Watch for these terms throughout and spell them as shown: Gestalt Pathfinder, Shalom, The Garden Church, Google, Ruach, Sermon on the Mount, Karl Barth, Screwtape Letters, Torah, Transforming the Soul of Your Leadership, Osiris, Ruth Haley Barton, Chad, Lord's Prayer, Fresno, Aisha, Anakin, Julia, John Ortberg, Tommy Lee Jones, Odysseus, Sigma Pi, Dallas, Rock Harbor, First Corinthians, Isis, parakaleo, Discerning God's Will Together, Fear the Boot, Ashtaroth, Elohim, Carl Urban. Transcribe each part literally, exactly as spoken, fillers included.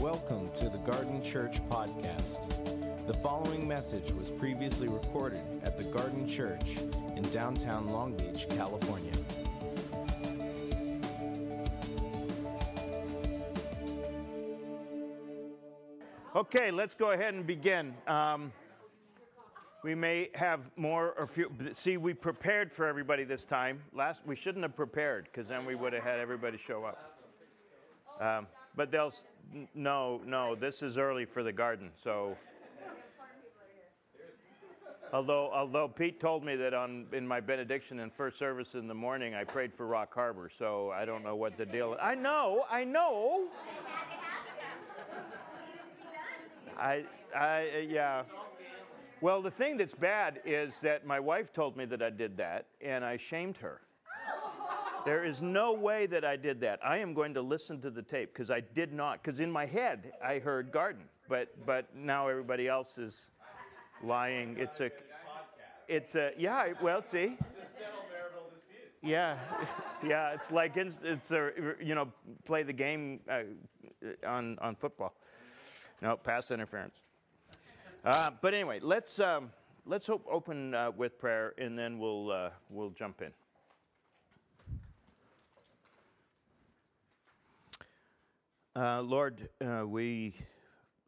Welcome to the Garden Church podcast. The following message was previously recorded at the Garden Church in downtown Long Beach, California. Okay, let's go ahead and begin. Um, we may have more or few. See, we prepared for everybody this time. Last, we shouldn't have prepared, because then we would have had everybody show up. Um, but they'll. No, no, this is early for the garden, so. Although although Pete told me that on in my benediction in first service in the morning, I prayed for Rock Harbor, so I don't know what the deal is. I know, I know. I, I, yeah. Well, the thing that's bad is that my wife told me that I did that, and I shamed her. There is no way that I did that. I am going to listen to the tape, because I did not. Because in my head, I heard garden. But but now everybody else is lying. It's a, it's a, yeah, well, see. Yeah, yeah, it's like, it's a, you know, play the game uh, on, on football. No, pass interference. Uh, but anyway, let's, um, let's hope, open uh, with prayer, and then we'll uh, we'll jump in. Uh, Lord, uh, we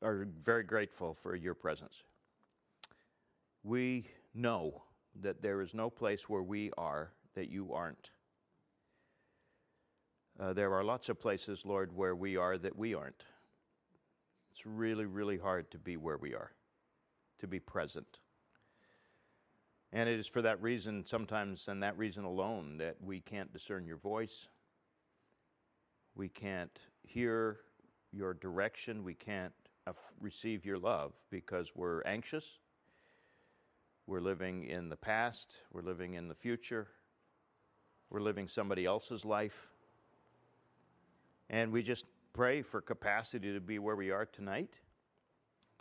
are very grateful for your presence. We know that there is no place where we are that you aren't. Uh, there are lots of places, Lord, where we are that we aren't. It's really, really hard to be where we are, to be present. And it is for that reason, sometimes, and that reason alone, that we can't discern your voice. We can't hear your direction. We can't af- receive your love, because we're anxious. We're living in the past. We're living in the future. We're living somebody else's life. And we just pray for capacity to be where we are tonight,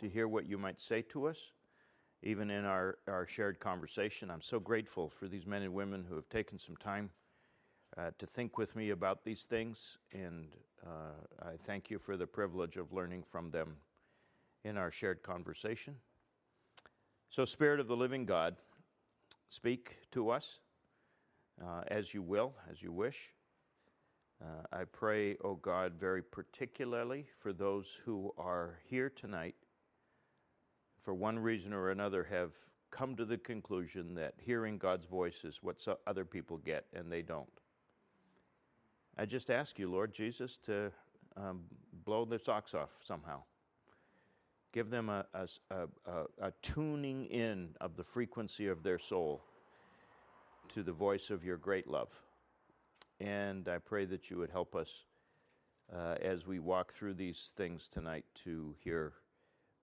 to hear what you might say to us, even in our, our shared conversation. I'm so grateful for these men and women who have taken some time uh, to think with me about these things, and uh, I thank you for the privilege of learning from them in our shared conversation. So, Spirit of the living God, speak to us uh, as you will, as you wish. Uh, I pray, O God, very particularly for those who are here tonight, for one reason or another, have come to the conclusion that hearing God's voice is what so other people get, and they don't. I just ask you, Lord Jesus, to um, blow their socks off somehow. Give them a, a, a, a tuning in of the frequency of their soul to the voice of your great love. And I pray that you would help us uh, as we walk through these things tonight to hear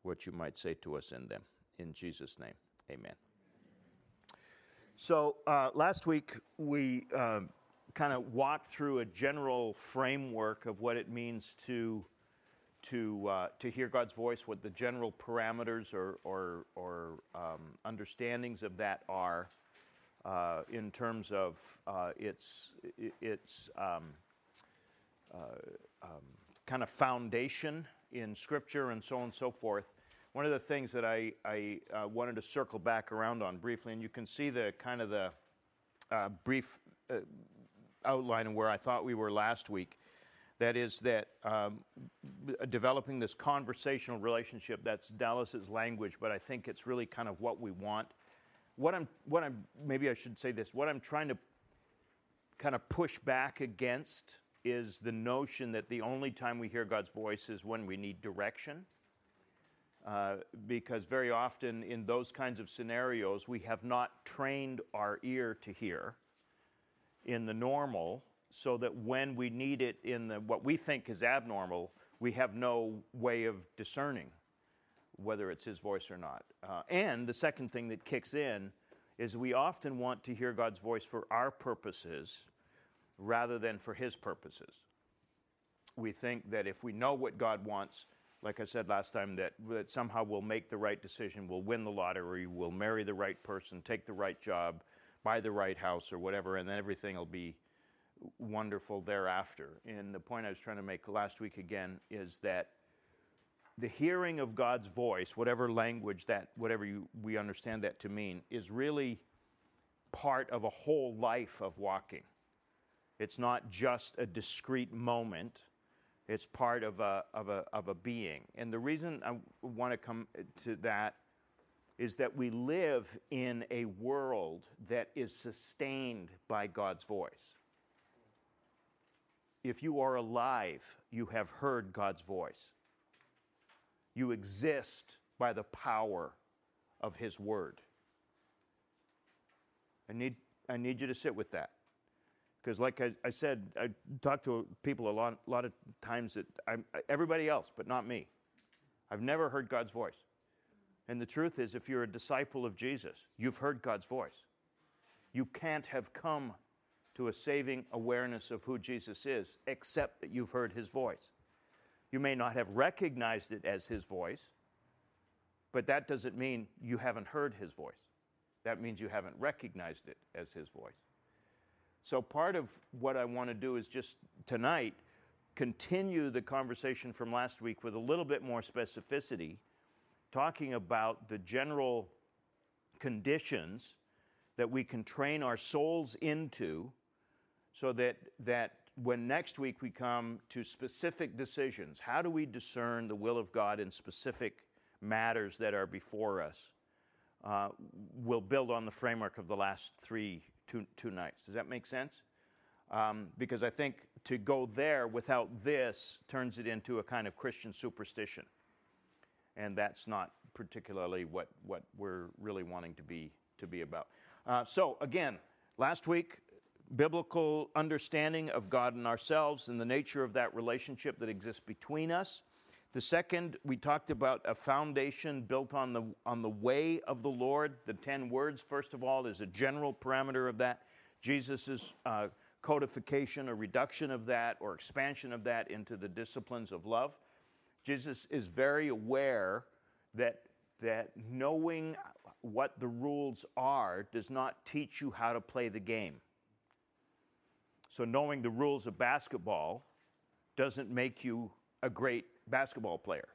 what you might say to us in them. In Jesus' name, amen. So uh, last week we uh, kind of walked through a general framework of what it means to to uh, to hear God's voice, what the general parameters or or, or um, understandings of that are. Uh, in terms of uh, its its um, uh, um, kind of foundation in Scripture and so on and so forth. One of the things that I, I uh, wanted to circle back around on briefly, and you can see the kind of the uh, brief uh, outline of where I thought we were last week, that is that um, developing this conversational relationship, that's Dallas's language, but I think it's really kind of what we want. What I'm, what I'm, maybe I should say this, what I'm trying to kind of push back against is the notion that the only time we hear God's voice is when we need direction. Uh, because very often in those kinds of scenarios, we have not trained our ear to hear in the normal, so that when we need it in the what we think is abnormal, we have no way of discerning whether it's his voice or not. Uh, and the second thing that kicks in is we often want to hear God's voice for our purposes rather than for his purposes. We think that if we know what God wants, like I said last time, that, that somehow we'll make the right decision, we'll win the lottery, we'll marry the right person, take the right job, buy the right house or whatever, and then everything will be wonderful thereafter. And the point I was trying to make last week again is that the hearing of God's voice, whatever language that, whatever you, we understand that to mean, is really part of a whole life of walking. It's not just a discrete moment. It's part of a of a of a being. And the reason I want to come to that is that we live in a world that is sustained by God's voice. If you are alive, you have heard God's voice. You exist by the power of his word. I need I need you to sit with that. Because like I, I said, I talk to people a lot, a lot of times that I'm, everybody else, but not me. I've never heard God's voice. And the truth is, if you're a disciple of Jesus, you've heard God's voice. You can't have come to a saving awareness of who Jesus is except that you've heard his voice. You may not have recognized it as his voice, but that doesn't mean you haven't heard his voice. That means you haven't recognized it as his voice. So part of what I want to do is just tonight continue the conversation from last week with a little bit more specificity, talking about the general conditions that we can train our souls into so that that when next week we come to specific decisions. How do we discern the will of God in specific matters that are before us? Uh, we'll build on the framework of the last three, two, two nights. Does that make sense? Um, because I think to go there without this turns it into a kind of Christian superstition. And that's not particularly what, what we're really wanting to be, to be about. Uh, so again, last week, biblical understanding of God and ourselves and the nature of that relationship that exists between us. The second, we talked about a foundation built on the on the way of the Lord. The ten words, first of all, is a general parameter of that. Jesus' uh, codification or reduction of that or expansion of that into the disciplines of love. Jesus is very aware that that knowing what the rules are does not teach you how to play the game. So knowing the rules of basketball doesn't make you a great basketball player.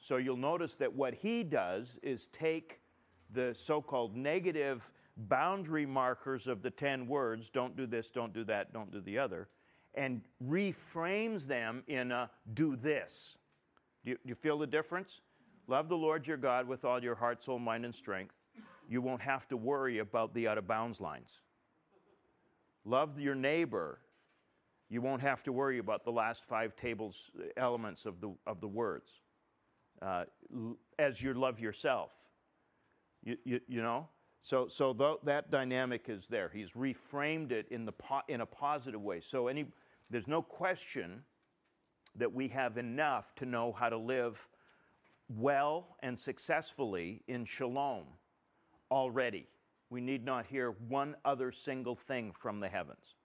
So you'll notice that what he does is take the so-called negative boundary markers of the ten words, don't do this, don't do that, don't do the other, and reframes them in a do this. Do you, do you feel the difference? Love the Lord your God with all your heart, soul, mind, and strength. You won't have to worry about the out-of-bounds lines. Love your neighbor. You won't have to worry about the last five tables elements of the of the words. Uh, as you love yourself, you, you, you know. So so th- that dynamic is there. He's reframed it in the po- in a positive way. So any there's no question that we have enough to know how to live well and successfully in shalom already. We need not hear one other single thing from the heavens.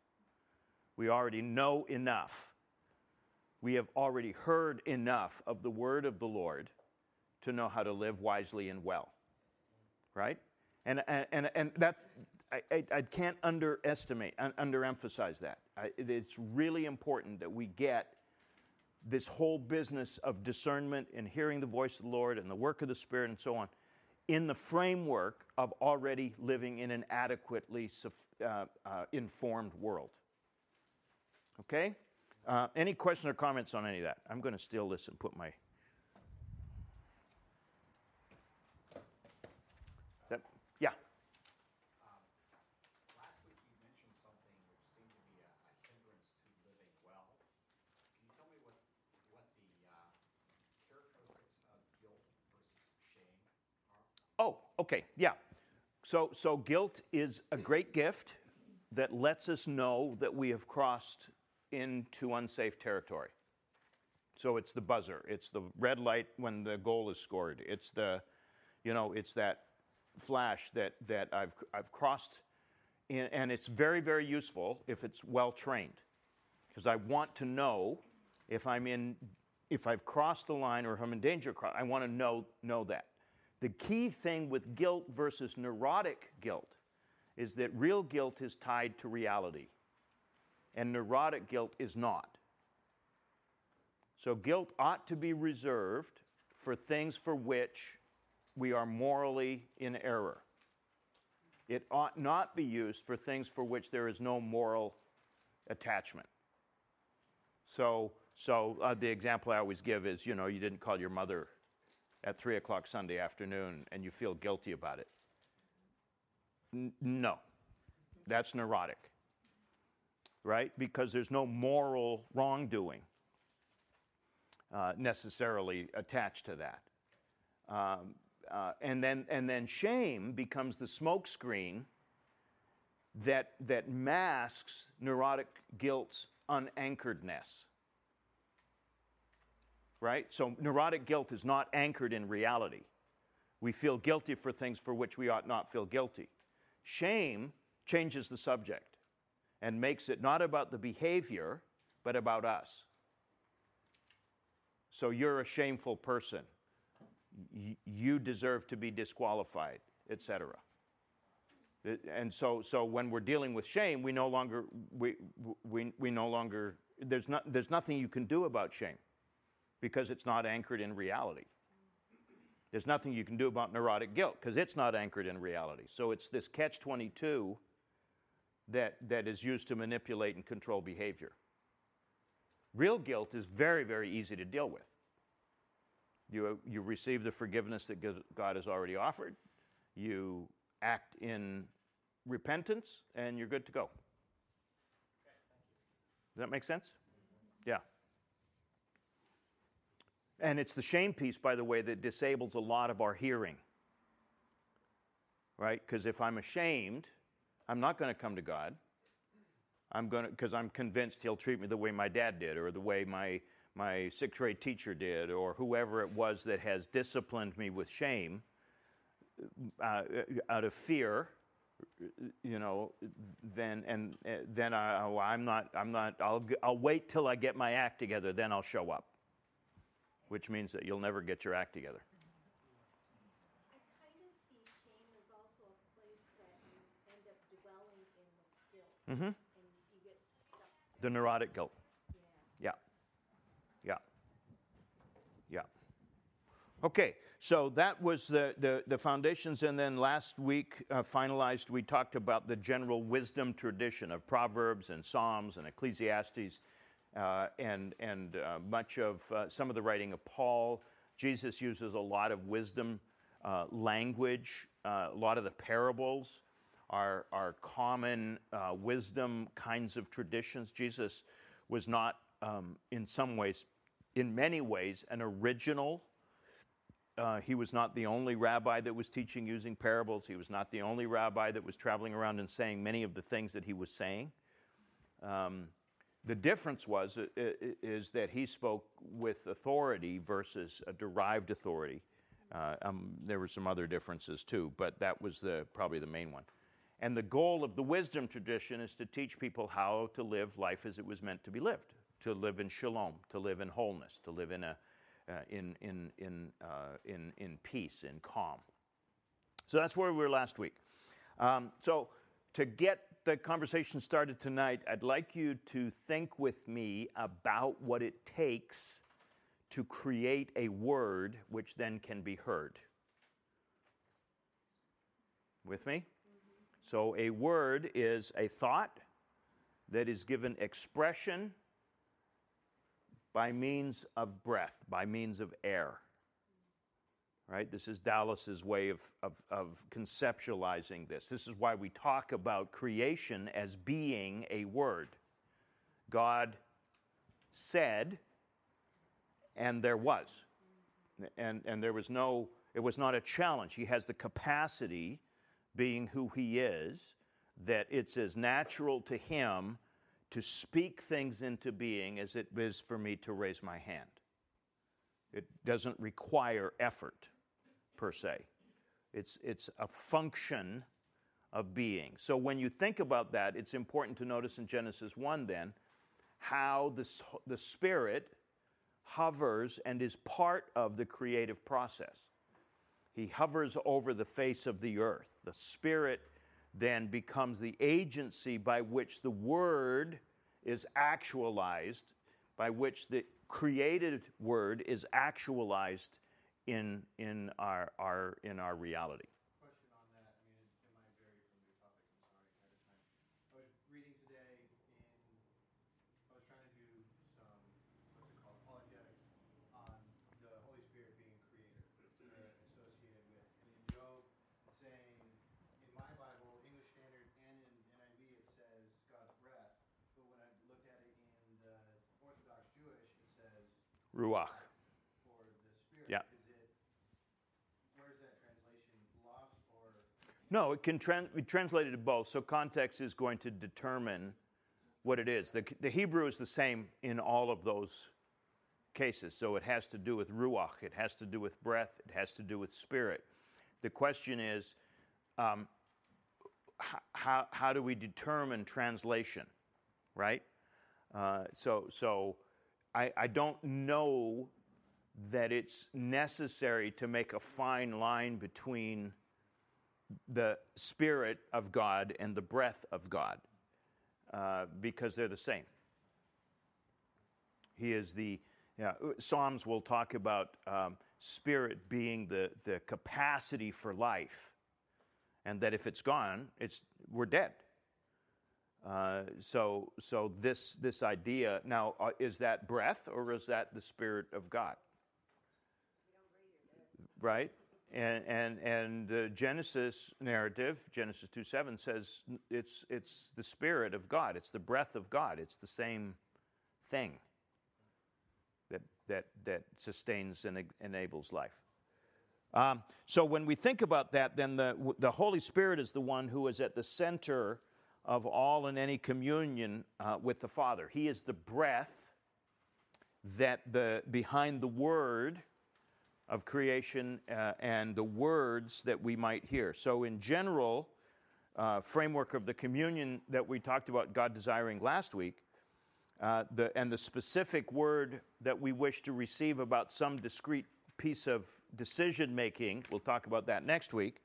We already know enough. We have already heard enough of the word of the Lord to know how to live wisely and well, right? And and and, and that's I, I, I can't underestimate, underemphasize that. I, it's really important that we get this whole business of discernment and hearing the voice of the Lord and the work of the Spirit and so on in the framework of already living in an adequately uh, uh, informed world. Okay? Uh, any questions or comments on any of that? I'm going to steal this and put my... That... Yeah? Um, last week you mentioned something which seemed to be a, a hindrance to living well. Can you tell me what, what the uh, characteristics of guilt versus shame are? Oh, okay, yeah. So, so guilt is a great gift that lets us know that we have crossed into unsafe territory. So it's the buzzer. It's the red light when the goal is scored. It's the, you know, it's that flash that that I've I've crossed, in, and it's very, very useful if it's well trained, because I want to know if I'm in, if I've crossed the line or if I'm in danger. I want to know know that. The key thing with guilt versus neurotic guilt is that real guilt is tied to reality. And neurotic guilt is not. So guilt ought to be reserved for things for which we are morally in error. It ought not be used for things for which there is no moral attachment. So, so uh, the example I always give is, you know, you didn't call your mother at three o'clock Sunday afternoon and you feel guilty about it. N- no, that's neurotic. Right? Because there's no moral wrongdoing uh, necessarily attached to that. Um, uh, and then and then shame becomes the smokescreen that, that masks neurotic guilt's unanchoredness. Right? So neurotic guilt is not anchored in reality. We feel guilty for things for which we ought not feel guilty. Shame changes the subject and makes it not about the behavior, but about us. So you're a shameful person. Y- you deserve to be disqualified, et cetera. And so, so when we're dealing with shame, we no longer we we we no longer there's not there's nothing you can do about shame, because it's not anchored in reality. There's nothing you can do about neurotic guilt because it's not anchored in reality. So it's this catch twenty-two. That, that is used to manipulate and control behavior. Real guilt is very, very easy to deal with. You, you receive the forgiveness that God has already offered. You act in repentance, and you're good to go. Okay, thank you. Does that make sense? Yeah. And it's the shame piece, by the way, that disables a lot of our hearing. Right? Because if I'm ashamed, I'm not going to come to God. I'm going to, because I'm convinced He'll treat me the way my dad did, or the way my my sixth grade teacher did, or whoever it was that has disciplined me with shame, uh, out of fear, you know. Then and uh, then I, oh, I'm not. I'm not. I'll I'll wait till I get my act together. Then I'll show up. Which means that you'll never get your act together. Mm-hmm. And you get The neurotic guilt. Yeah. Yeah. Yeah. Okay, so that was the, the, the foundations. And then last week, uh, finalized, we talked about the general wisdom tradition of Proverbs and Psalms and Ecclesiastes uh, and, and uh, much of uh, some of the writing of Paul. Jesus uses a lot of wisdom uh, language. Uh, a lot of the parables are, are common uh, wisdom kinds of traditions. Jesus was not um, in some ways, in many ways, an original. Uh, he was not the only rabbi that was teaching using parables. He was not the only rabbi that was traveling around and saying many of the things that he was saying. Um, the difference was is that he spoke with authority versus a derived authority. Uh, um, there were some other differences too, but that was the probably the main one. And the goal of the wisdom tradition is to teach people how to live life as it was meant to be lived, to live in shalom, to live in wholeness, to live in a Uh, in in in uh, in in peace, in calm. So that's where we were last week. Um, so to get the conversation started tonight, I'd like you to think with me about what it takes to create a word which then can be heard. With me? So a word is a thought that is given expression by means of breath, by means of air, right? This is Dallas's way of, of, of conceptualizing this. This is why we talk about creation as being a word. God said, and there was. And, and there was no, it was not a challenge. He has the capacity, being who he is, that it's as natural to him to speak things into being as it is for me to raise my hand. It doesn't require effort, per se. It's, it's a function of being. So when you think about that, it's important to notice in Genesis one then, how the, the Spirit hovers and is part of the creative process. He hovers over the face of the earth. The Spirit then becomes the agency by which the word is actualized, by which the created word is actualized in in our our in our reality. Question on that. I mean, it might be very familiar topic. I'm sorry ahead of time. I was reading today, and I was trying to do some what's it called apologetics on the Holy Spirit being creator uh, associated with, and in Job saying in my Bible. Ruach. For the Spirit, yeah. Is it, where is that translation lost or? No, it can trans- be translated to both, so context is going to determine what it is. The, the Hebrew is the same in all of those cases, so it has to do with ruach, it has to do with breath, it has to do with spirit. The question is, um, h- how, how do we determine translation, right? Uh, so, so... I, I don't know that it's necessary to make a fine line between the Spirit of God and the breath of God, uh, because they're the same. He is the, yeah, Psalms will talk about um, Spirit being the, the capacity for life, and that if it's gone, it's we're dead. Uh, so, so this this idea now uh, is that breath or is that the Spirit of God? Right, and and and the Genesis narrative, Genesis two seven says it's it's the Spirit of God, it's the breath of God, it's the same thing that that that sustains and enables life. Um, so when we think about that, then the the Holy Spirit is the one who is at the center of all and any communion uh, with the Father. He is the breath that the behind the word of creation uh, and the words that we might hear. So in general, uh, framework of the communion that we talked about God desiring last week, uh, the, and the specific word that we wish to receive about some discrete piece of decision making, we'll talk about that next week,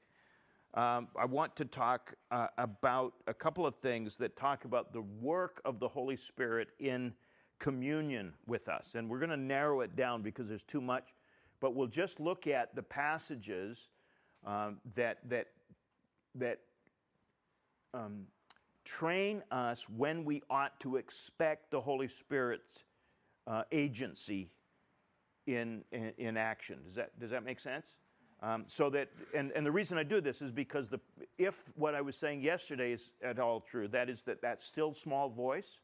um, I want to talk uh, about a couple of things that talk about the work of the Holy Spirit in communion with us. And we're going to narrow it down because there's too much, but we'll just look at the passages um, that that that um, train us when we ought to expect the Holy Spirit's uh, agency in, in in action. Does that does that make sense? Um, so that, and, and the reason I do this is because the if what I was saying yesterday is at all true, that is that that still small voice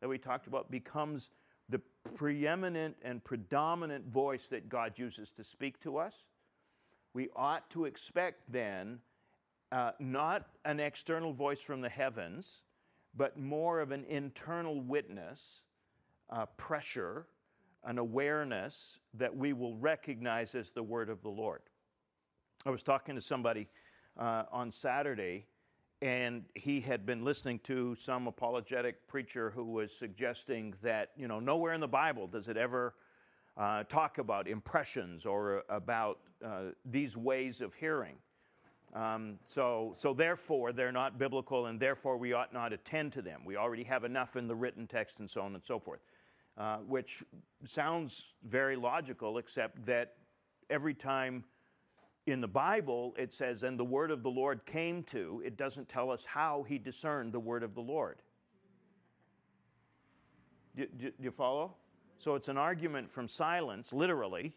that we talked about becomes the preeminent and predominant voice that God uses to speak to us, we ought to expect then uh, not an external voice from the heavens, but more of an internal witness, uh, pressure, an awareness that we will recognize as the word of the Lord. I was talking to somebody uh, on Saturday, and he had been listening to some apologetic preacher who was suggesting that, you know, nowhere in the Bible does it ever uh, talk about impressions or about uh, these ways of hearing. Um, so, so therefore, they're not biblical, and therefore we ought not attend to them. We already have enough in the written text and so on and so forth, uh, which sounds very logical, except that every time in the Bible, it says, and the word of the Lord came to, it doesn't tell us how he discerned the word of the Lord. Do, do, do you follow? So it's an argument from silence, literally,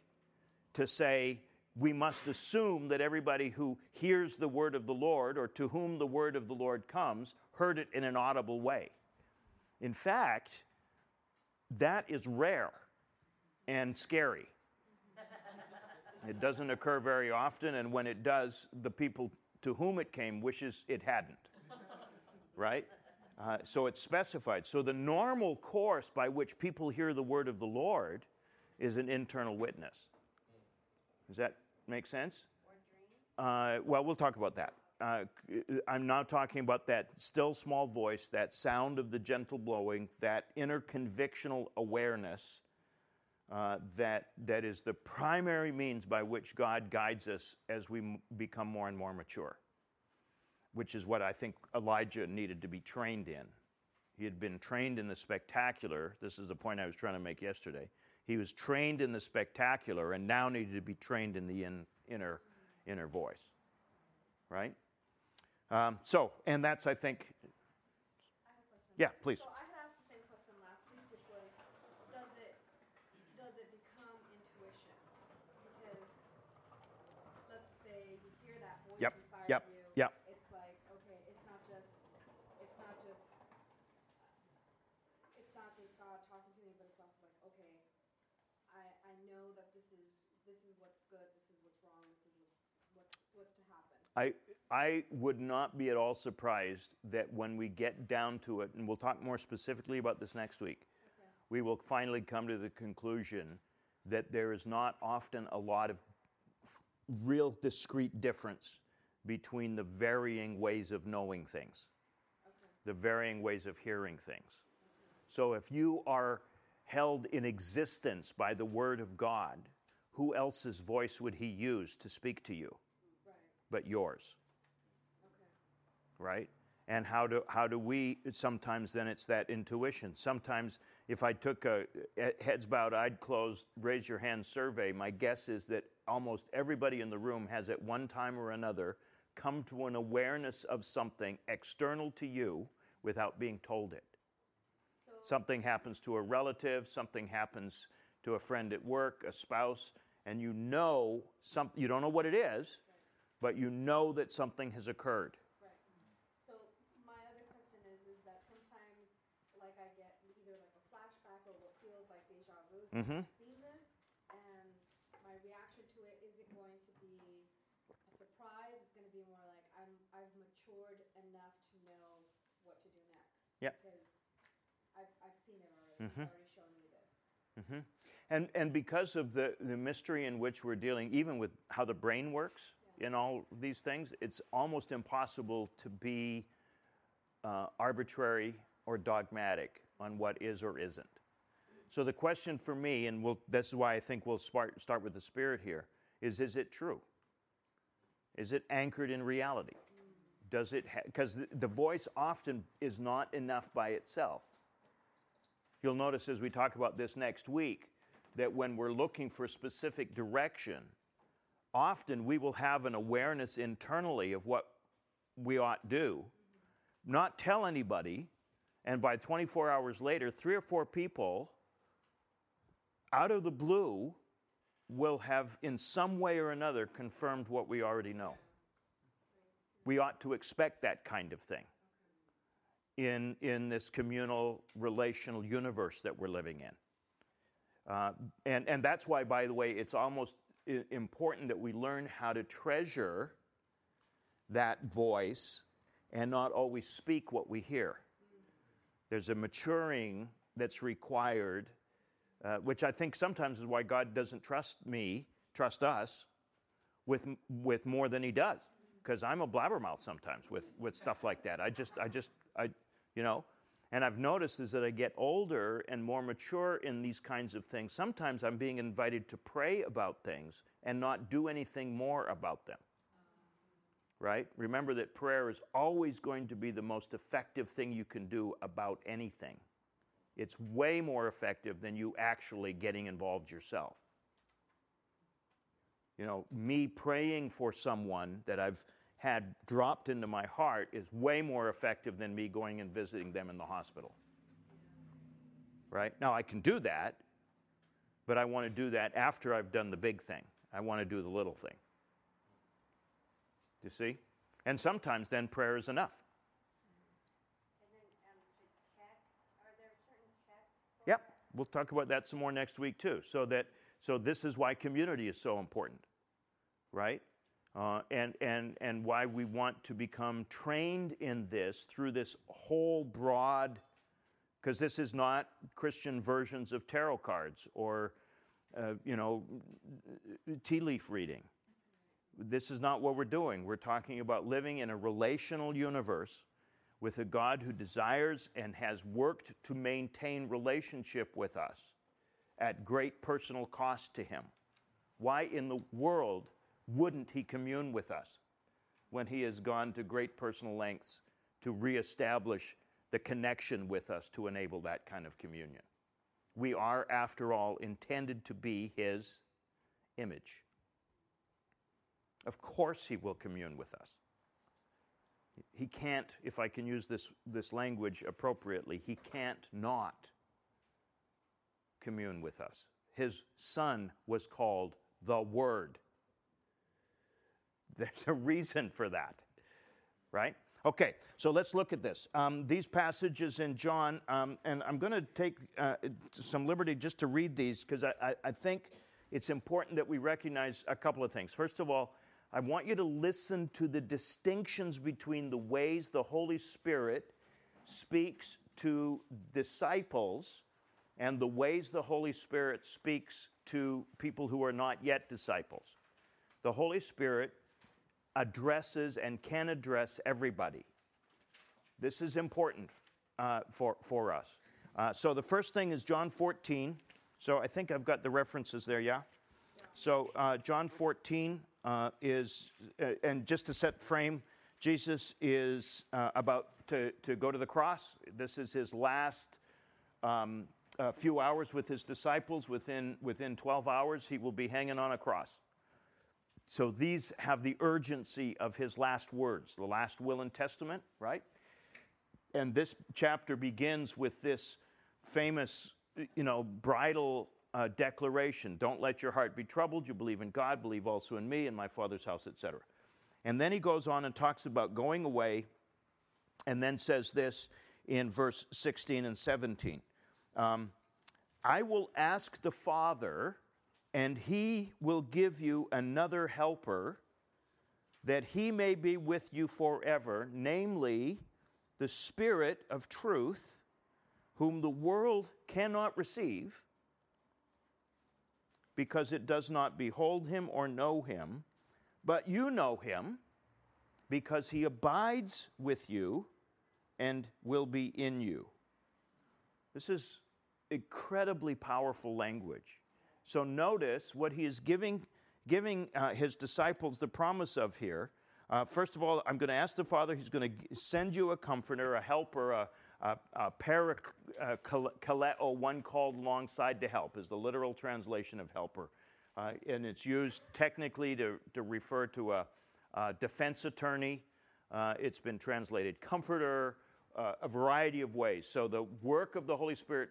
to say we must assume that everybody who hears the word of the Lord or to whom the word of the Lord comes heard it in an audible way. In fact, that is rare and scary. It doesn't occur very often, and when it does, the people to whom it came wishes it hadn't, right? Uh, so it's specified. So the normal course by which people hear the word of the Lord is an internal witness. Does that make sense? Uh, well, we'll talk about that. Uh, I'm now talking about that still small voice, that sound of the gentle blowing, that inner convictional awareness Uh, that that is the primary means by which God guides us as we m- become more and more mature, which is what I think Elijah needed to be trained in. He had been trained in the spectacular. This is the point I was trying to make yesterday. He was trained in the spectacular and now needed to be trained in the in, inner inner voice, right? Um, so, and that's, I think... I have a question. Yeah, please. So I- Yep. Yep. You, yep. It's like, okay, it's not just, it's not just, it's not just God talking to me, but it's also like, okay, I, I know that this is this is what's good, this is what's wrong, this is what's what's to happen. I I would not be at all surprised that when we get down to it, and we'll talk more specifically about this next week, okay, we will finally come to the conclusion that there is not often a lot of f- real discrete difference between the varying ways of knowing things, okay, the varying ways of hearing things. So if you are held in existence by the word of God, who else's voice would he use to speak to you, right, but yours, okay, right? And how do how do we, sometimes then it's that intuition. Sometimes if I took a heads bowed, eyed closed, raise your hand survey, my guess is that almost everybody in the room has at one time or another come to an awareness of something external to you without being told it. So something happens to a relative, something happens to a friend at work, a spouse, and you know something, you don't know what it is, right, but you know that something has occurred. Right. So my other question is, is that sometimes like I get either like a flashback or what feels like deja vu. Mm-hmm. Enough to know what to do next. Yeah. Because I've, I've seen it already. Mm-hmm. It's already shown me this. Mm-hmm. And and because of the, the mystery in which we're dealing, even with how the brain works, yeah, in all these things, it's almost impossible to be uh, arbitrary or dogmatic on what is or isn't. So the question for me, and we'll, this is why I think we'll start start with the Spirit here, is is it true? Is it anchored in reality? Does it ha- 'cause the, the voice often is not enough by itself. You'll notice as we talk about this next week that when we're looking for specific direction, often we will have an awareness internally of what we ought to do, not tell anybody, and by twenty-four hours later, three or four people out of the blue will have in some way or another confirmed what we already know. We ought to expect that kind of thing in, in this communal, relational universe that we're living in. Uh, and, and that's why, by the way, it's almost important that we learn how to treasure that voice and not always speak what we hear. There's a maturing that's required, uh, which I think sometimes is why God doesn't trust me, trust us, with with more than He does, because I'm a blabbermouth sometimes with, with stuff like that. I just, I just, I, you know, and I've noticed is that I get older and more mature in these kinds of things. Sometimes I'm being invited to pray about things and not do anything more about them. Right? Remember that prayer is always going to be the most effective thing you can do about anything. It's way more effective than you actually getting involved yourself. You know, me praying for someone that I've had dropped into my heart is way more effective than me going and visiting them in the hospital. Right? Now, I can do that, but I want to do that after I've done the big thing. I want to do the little thing. You see? And sometimes then prayer is enough. And then um, to check, are there certain checks? Yep. That? We'll talk about that some more next week too. So that so this is why community is so important, right? Uh, and and and why we want to become trained in this through this whole broad, because this is not Christian versions of tarot cards or uh, you know tea leaf reading. This is not what we're doing. We're talking about living in a relational universe with a God who desires and has worked to maintain relationship with us at great personal cost to Him. Why in the world wouldn't He commune with us when He has gone to great personal lengths to reestablish the connection with us to enable that kind of communion? We are, after all, intended to be His image. Of course He will commune with us. He can't, if I can use this, this language appropriately, He can't not commune with us. His Son was called the Word. There's a reason for that, right? Okay, so let's look at this. Um, these passages in John, um, and I'm going to take uh, some liberty just to read these because I, I, I think it's important that we recognize a couple of things. First of all, I want you to listen to the distinctions between the ways the Holy Spirit speaks to disciples and the ways the Holy Spirit speaks to people who are not yet disciples. The Holy Spirit addresses and can address everybody. This is important uh, for, for us. Uh, so the first thing is John fourteen. So I think I've got the references there, yeah? yeah. So uh, John fourteen... Uh, is, uh, and just to set frame, Jesus is uh, about to, to go to the cross. This is his last um, uh, few hours with his disciples. Within within twelve hours, he will be hanging on a cross. So these have the urgency of his last words, the last will and testament, right? And this chapter begins with this famous, you know, bridal Uh, declaration. Don't let your heart be troubled. You believe in God, believe also in me, in my Father's house, et cetera. And then he goes on and talks about going away and then says this in verse sixteen and seventeen. Um, I will ask the Father, and He will give you another helper that He may be with you forever, namely the Spirit of truth, whom the world cannot receive, because it does not behold Him or know Him, but you know Him, because He abides with you and will be in you. This is incredibly powerful language. So notice what He is giving, giving uh, his disciples the promise of here. Uh, first of all, I'm going to ask the Father, he's going to send you a comforter, a helper, a, a, a parakaleo, one called alongside to help, is the literal translation of helper. Uh, and it's used technically to, to refer to a, a defense attorney. Uh, it's been translated comforter, uh, a variety of ways. So the work of the Holy Spirit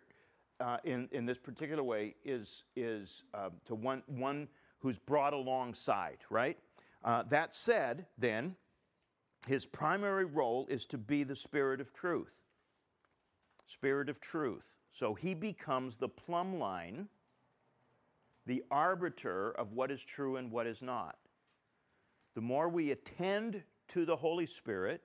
uh, in, in this particular way is, is uh, to one, one who's brought alongside, right? Uh, that said, then, his primary role is to be the Spirit of Truth. Spirit of Truth. So he becomes the plumb line, the arbiter of what is true and what is not. The more we attend to the Holy Spirit,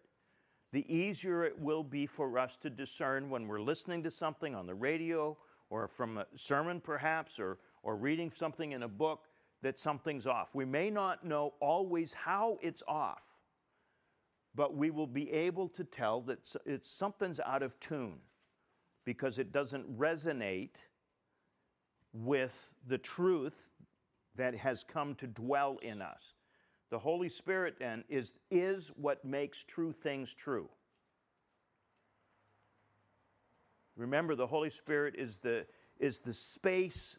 the easier it will be for us to discern when we're listening to something on the radio or from a sermon perhaps or, or reading something in a book, that something's off. We may not know always how it's off, but we will be able to tell that it's something's out of tune because it doesn't resonate with the truth that has come to dwell in us. The Holy Spirit, then, is, is what makes true things true. Remember, the Holy Spirit is the, is the space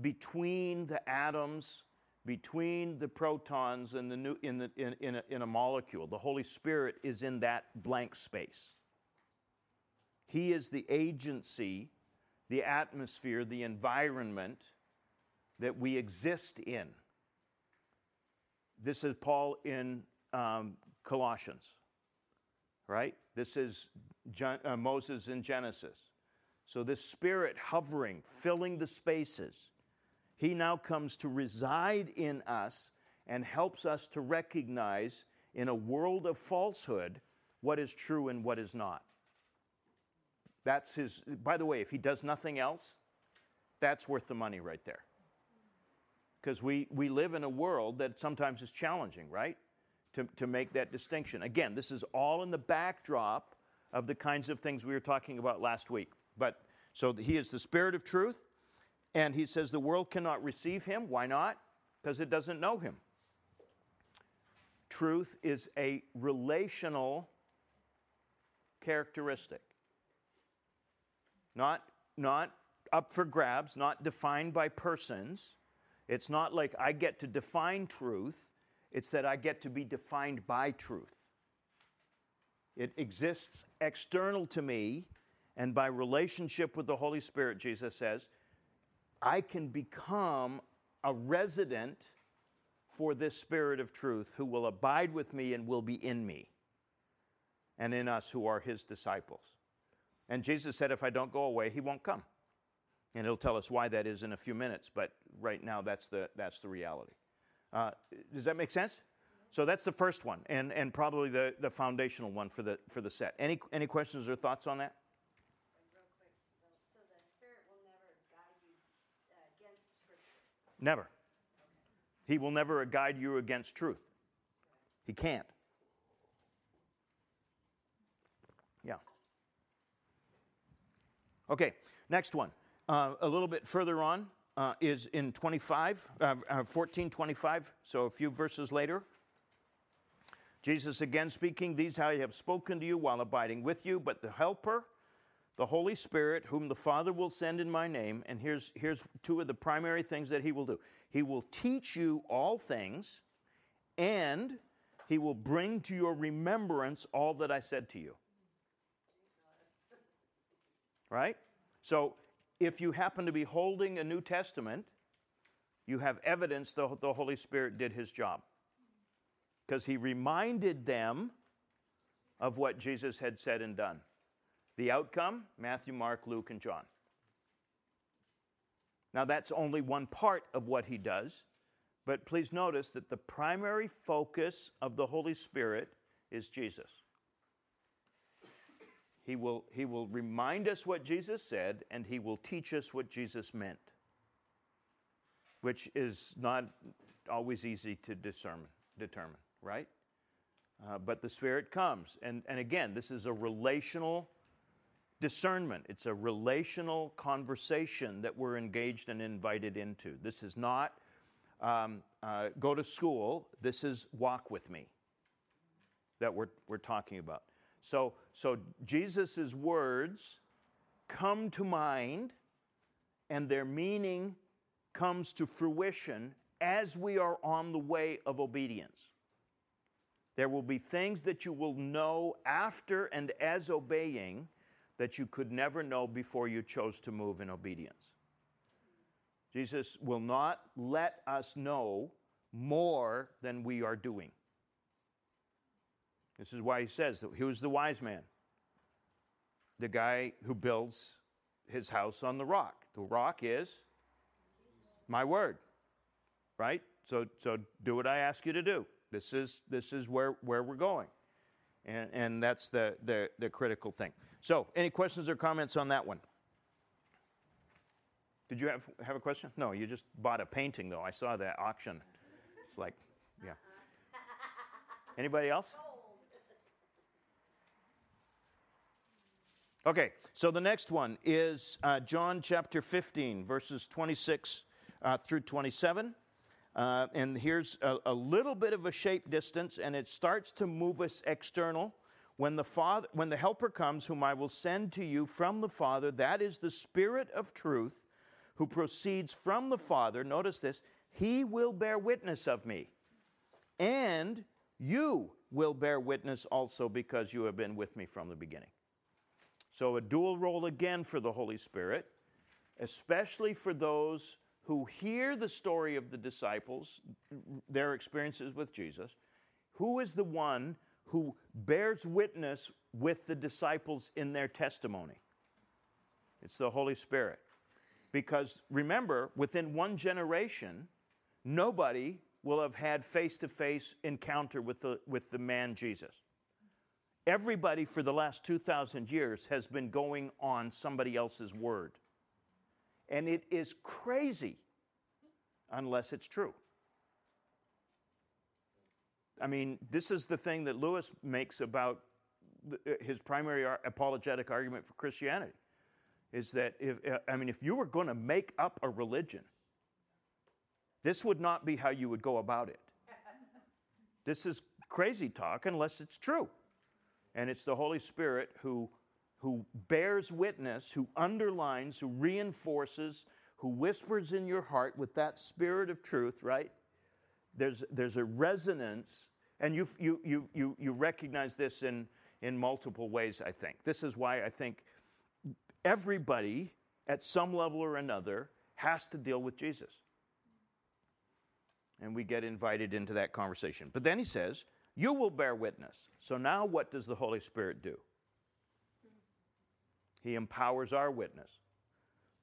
between the atoms, between the protons and the new in the in, in, a, in a molecule. The Holy Spirit is in that blank space. He is the agency, the atmosphere, the environment that we exist in. This is Paul in um, Colossians, right? This is John, uh, Moses in Genesis. So this Spirit hovering, filling the spaces, he now comes to reside in us and helps us to recognize in a world of falsehood what is true and what is not. That's his, by the way, if he does nothing else, that's worth the money right there. Because we, we live in a world that sometimes is challenging, right? To, to make that distinction. Again, this is all in the backdrop of the kinds of things we were talking about last week. But so he is the Spirit of Truth. And he says the world cannot receive him. Why not? Because it doesn't know him. Truth is a relational characteristic. Not, not up for grabs, not defined by persons. It's not like I get to define truth. It's that I get to be defined by truth. It exists external to me, and by relationship with the Holy Spirit, Jesus says, I can become a resident for this Spirit of Truth who will abide with me and will be in me and in us who are his disciples. And Jesus said, if I don't go away, he won't come. And he'll tell us why that is in a few minutes, but right now that's the that's the reality. Uh, does that make sense? So that's the first one, and, and probably the, the foundational one for the for the set. Any any questions or thoughts on that? Never. He will never guide you against truth. He can't. Yeah. Okay, next one. Uh, a little bit further on uh, is in twenty-five, fourteen twenty-five, so a few verses later. Jesus again speaking, these I have spoken to you while abiding with you, but the Helper, the Holy Spirit, whom the Father will send in my name, and here's, here's two of the primary things that he will do. He will teach you all things, and he will bring to your remembrance all that I said to you. Right? So if you happen to be holding a New Testament, you have evidence that the Holy Spirit did his job. Because he reminded them of what Jesus had said and done. The outcome, Matthew, Mark, Luke, and John. Now, that's only one part of what he does, but please notice that the primary focus of the Holy Spirit is Jesus. He will, he will remind us what Jesus said, and he will teach us what Jesus meant, which is not always easy to discern, determine, right? Uh, but the Spirit comes, and, and again, this is a relational discernment. It's a relational conversation that we're engaged and invited into. This is not um, uh, go to school, this is walk with me that we're, we're talking about. So, so Jesus' words come to mind and their meaning comes to fruition as we are on the way of obedience. There will be things that you will know after and as obeying that you could never know before you chose to move in obedience. Jesus will not let us know more than we are doing. This is why he says, who's the wise man? The guy who builds his house on the rock. The rock is my word, right? So, so do what I ask you to do. This is this is where, where we're going. And and that's the, the, the critical thing. So, any questions or comments on that one? Did you have, have a question? No, you just bought a painting, though. I saw that auction. It's like, yeah. Anybody else? Okay, so the next one is uh, John chapter fifteen, verses twenty-six uh, through twenty-seven. Uh, and here's a, a little bit of a shape distance, and it starts to move us external. When the Father, when the Helper comes, whom I will send to you from the Father, that is the Spirit of truth, who proceeds from the Father. Notice this, he will bear witness of me, and you will bear witness also because you have been with me from the beginning. So a dual role again for the Holy Spirit, especially for those who hear the story of the disciples, their experiences with Jesus. Who is the one who bears witness with the disciples in their testimony? It's the Holy Spirit. Because remember, within one generation, nobody will have had face-to-face encounter with the, with the man Jesus. Everybody for the last two thousand years has been going on somebody else's word. And it is crazy unless it's true. I mean, this is the thing that Lewis makes about his primary ar- apologetic argument for Christianity, is that, if I mean, if you were going to make up a religion, this would not be how you would go about it. This is crazy talk unless it's true. And it's the Holy Spirit who who bears witness, who underlines, who reinforces, who whispers in your heart with that Spirit of truth, right? There's there's a resonance, and you you you you you recognize this in in multiple ways, I think. This is why I think everybody at some level or another has to deal with Jesus. And we get invited into that conversation. But then he says, "You will bear witness." So now what does the Holy Spirit do? He empowers our witness.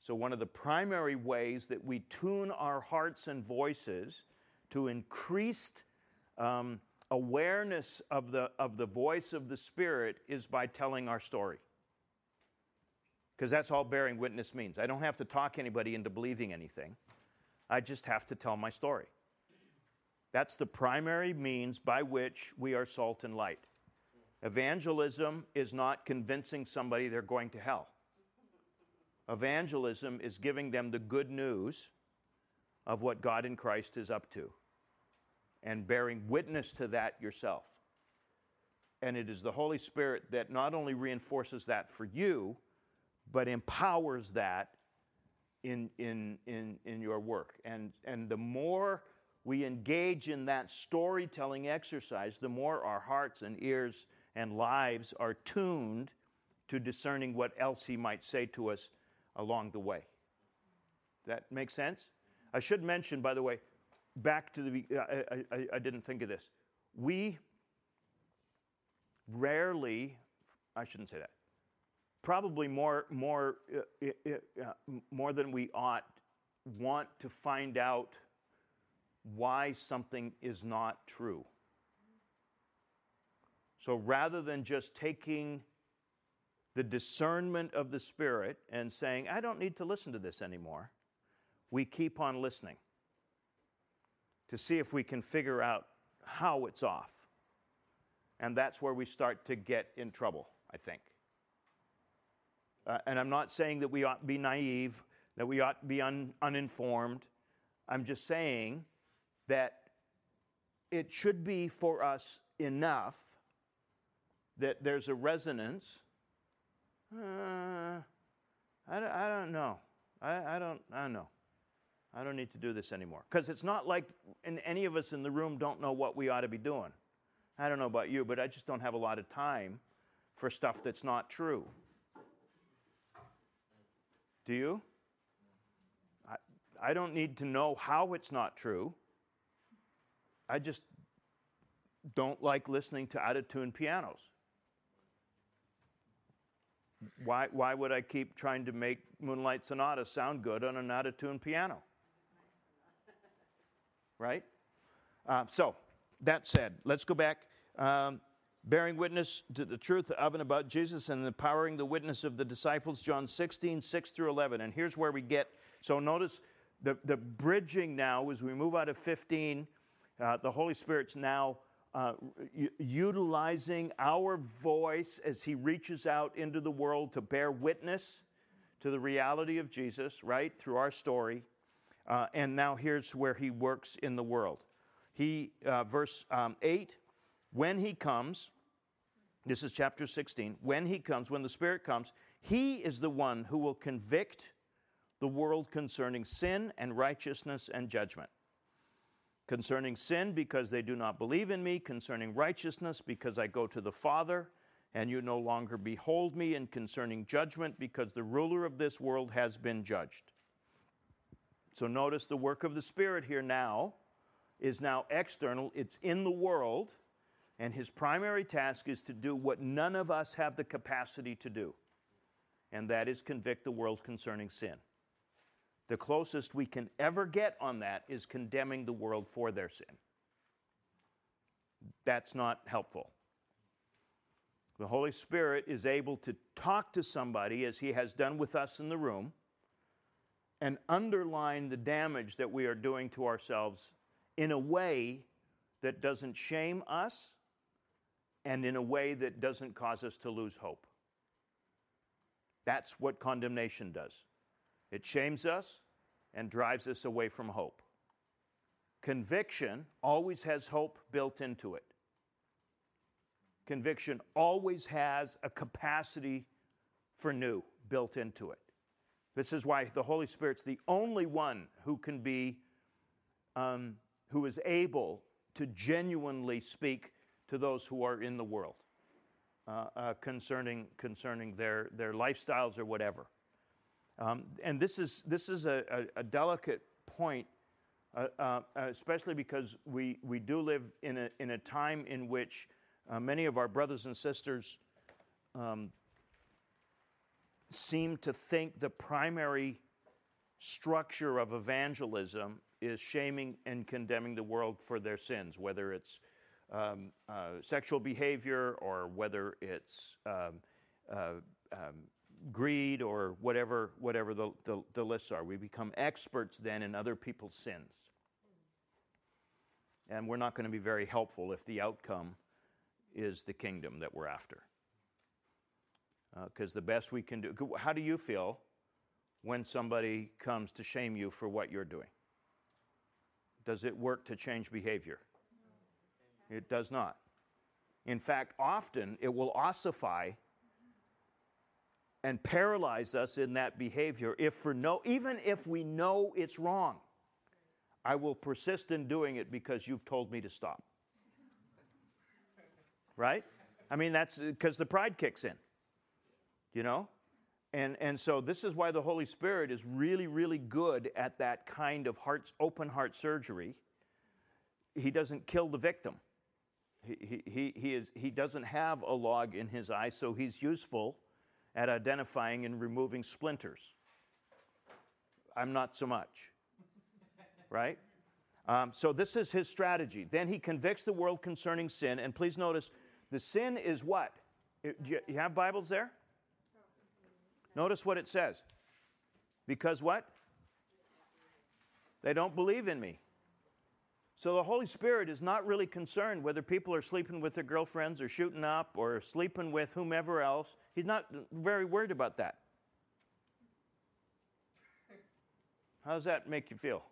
So one of the primary ways that we tune our hearts and voices to increased um, awareness of the, of the voice of the Spirit is by telling our story. Because that's all bearing witness means. I don't have to talk anybody into believing anything. I just have to tell my story. That's the primary means by which we are salt and light. Evangelism is not convincing somebody they're going to hell. Evangelism is giving them the good news of what God in Christ is up to and bearing witness to that yourself. And it is the Holy Spirit that not only reinforces that for you, but empowers that in in in, in your work. And, and the more we engage in that storytelling exercise, the more our hearts and ears and lives are tuned to discerning what else he might say to us along the way. That makes sense? I should mention, by the way, back to the, I, I, I didn't think of this. We rarely, I shouldn't say that, probably more, more, uh, uh, uh, more than we ought, want to find out why something is not true. So rather than just taking the discernment of the Spirit and saying, I don't need to listen to this anymore, we keep on listening to see if we can figure out how it's off. And that's where we start to get in trouble, I think. Uh, and I'm not saying that we ought to be naive, that we ought to be un- uninformed. I'm just saying that it should be for us enough that there's a resonance. Uh, I, don't, I don't know. I, I don't I don't know. I don't need to do this anymore. Because it's not like in, any of us in the room don't know what we ought to be doing. I don't know about you, but I just don't have a lot of time for stuff that's not true. Do you? I, I don't need to know how it's not true. I just don't like listening to out-of-tune pianos. Why, why would I keep trying to make Moonlight Sonata sound good on an out-of-tune piano? Right? Uh, so, that said, let's go back. Um, bearing witness to the truth of and about Jesus and empowering the witness of the disciples, John sixteen, six through eleven. And here's where we get, so notice the, the bridging now as we move out of fifteen, uh, the Holy Spirit's now Uh, utilizing our voice as he reaches out into the world to bear witness to the reality of Jesus, right, through our story. Uh, and now here's where he works in the world. He, uh, verse um, eight, when he comes, this is chapter sixteen, when he comes, when the Spirit comes, he is the one who will convict the world concerning sin and righteousness and judgment. Concerning sin, because they do not believe in me. Concerning righteousness, because I go to the Father, and you no longer behold me. And concerning judgment, because the ruler of this world has been judged. So notice the work of the Spirit here now is now external. It's in the world, and his primary task is to do what none of us have the capacity to do, and that is convict the world concerning sin. The closest we can ever get on that is condemning the world for their sin. That's not helpful. The Holy Spirit is able to talk to somebody, as he has done with us in the room, and underline the damage that we are doing to ourselves in a way that doesn't shame us and in a way that doesn't cause us to lose hope. That's what condemnation does. It shames us and drives us away from hope. Conviction always has hope built into it. Conviction always has a capacity for new built into it. This is why the Holy Spirit's the only one who can be, um, who is able to genuinely speak to those who are in the world uh, uh, concerning concerning their, their lifestyles or whatever. Um, and this is this is a, a, a delicate point, uh, uh, especially because we, we do live in a in a time in which uh, many of our brothers and sisters um, seem to think the primary structure of evangelism is shaming and condemning the world for their sins, whether it's um, uh, sexual behavior or whether it's um, uh, um, greed or whatever whatever the, the, the lists are. We become experts then in other people's sins. And we're not going to be very helpful if the outcome is the kingdom that we're after. Because uh, the best we can do... How do you feel when somebody comes to shame you for what you're doing? Does it work to change behavior? No. It does not. In fact, often it will ossify and paralyze us in that behavior, if for no, even if we know it's wrong. I will persist in doing it because you've told me to stop. Right? I mean, that's because the pride kicks in, you know? And and so this is why the Holy Spirit is really, really good at that kind of heart, open heart surgery. He doesn't kill the victim. He he he is he doesn't have a log in his eye, so he's useful at identifying and removing splinters. I'm not so much, right? Um, so this is his strategy. Then he convicts the world concerning sin, and please notice, the sin is what? It, do you, you have Bibles there? Notice what it says. Because what? They don't believe in me. So the Holy Spirit is not really concerned whether people are sleeping with their girlfriends or shooting up or sleeping with whomever else. He's not very worried about that. How does that make you feel?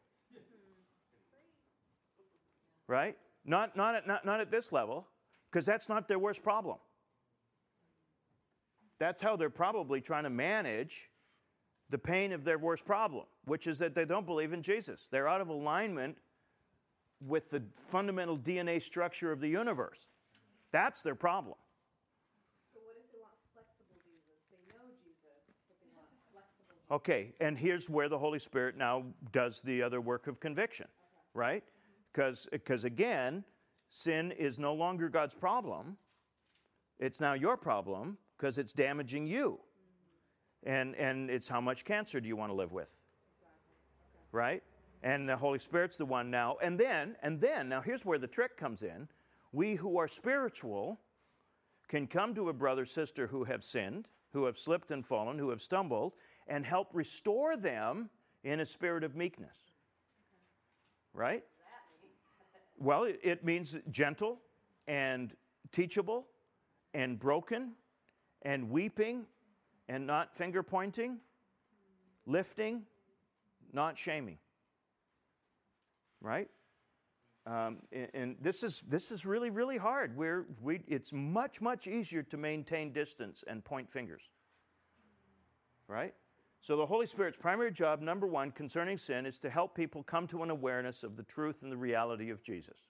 right? Not, not, at, not, not at this level, because that's not their worst problem. That's how they're probably trying to manage the pain of their worst problem, which is that they don't believe in Jesus. They're out of alignment with the fundamental D N A structure of the universe. That's their problem. So what if they want flexible Jesus? They know Jesus, but they want flexible Jesus. Okay, and here's where the Holy Spirit now does the other work of conviction, okay. Right? Because, because again, sin is no longer God's problem. It's now your problem because it's damaging you. And and it's how much cancer do you want to live with, right? And the Holy Spirit's the one now. And then, and then, now here's where the trick comes in. We who are spiritual can come to a brother, sister who have sinned, who have slipped and fallen, who have stumbled, and help restore them in a spirit of meekness, right? Well, it, it means gentle and teachable and broken and weeping, and not finger pointing, lifting, not shaming. Right? Um, and, and this is this is really really hard. We're we it's much much easier to maintain distance and point fingers. Right? So the Holy Spirit's primary job, number one, concerning sin, is to help people come to an awareness of the truth and the reality of Jesus.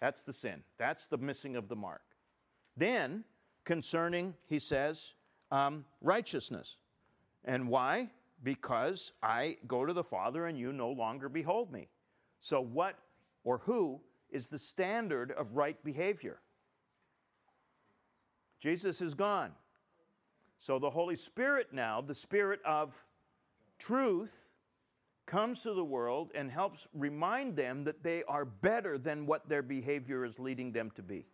That's the sin. That's the missing of the mark. Then concerning, he says. Um, righteousness. And why? Because I go to the Father and you no longer behold me. So what or who is the standard of right behavior? Jesus is gone. So the Holy Spirit now, the Spirit of truth, comes to the world and helps remind them that they are better than what their behavior is leading them to be.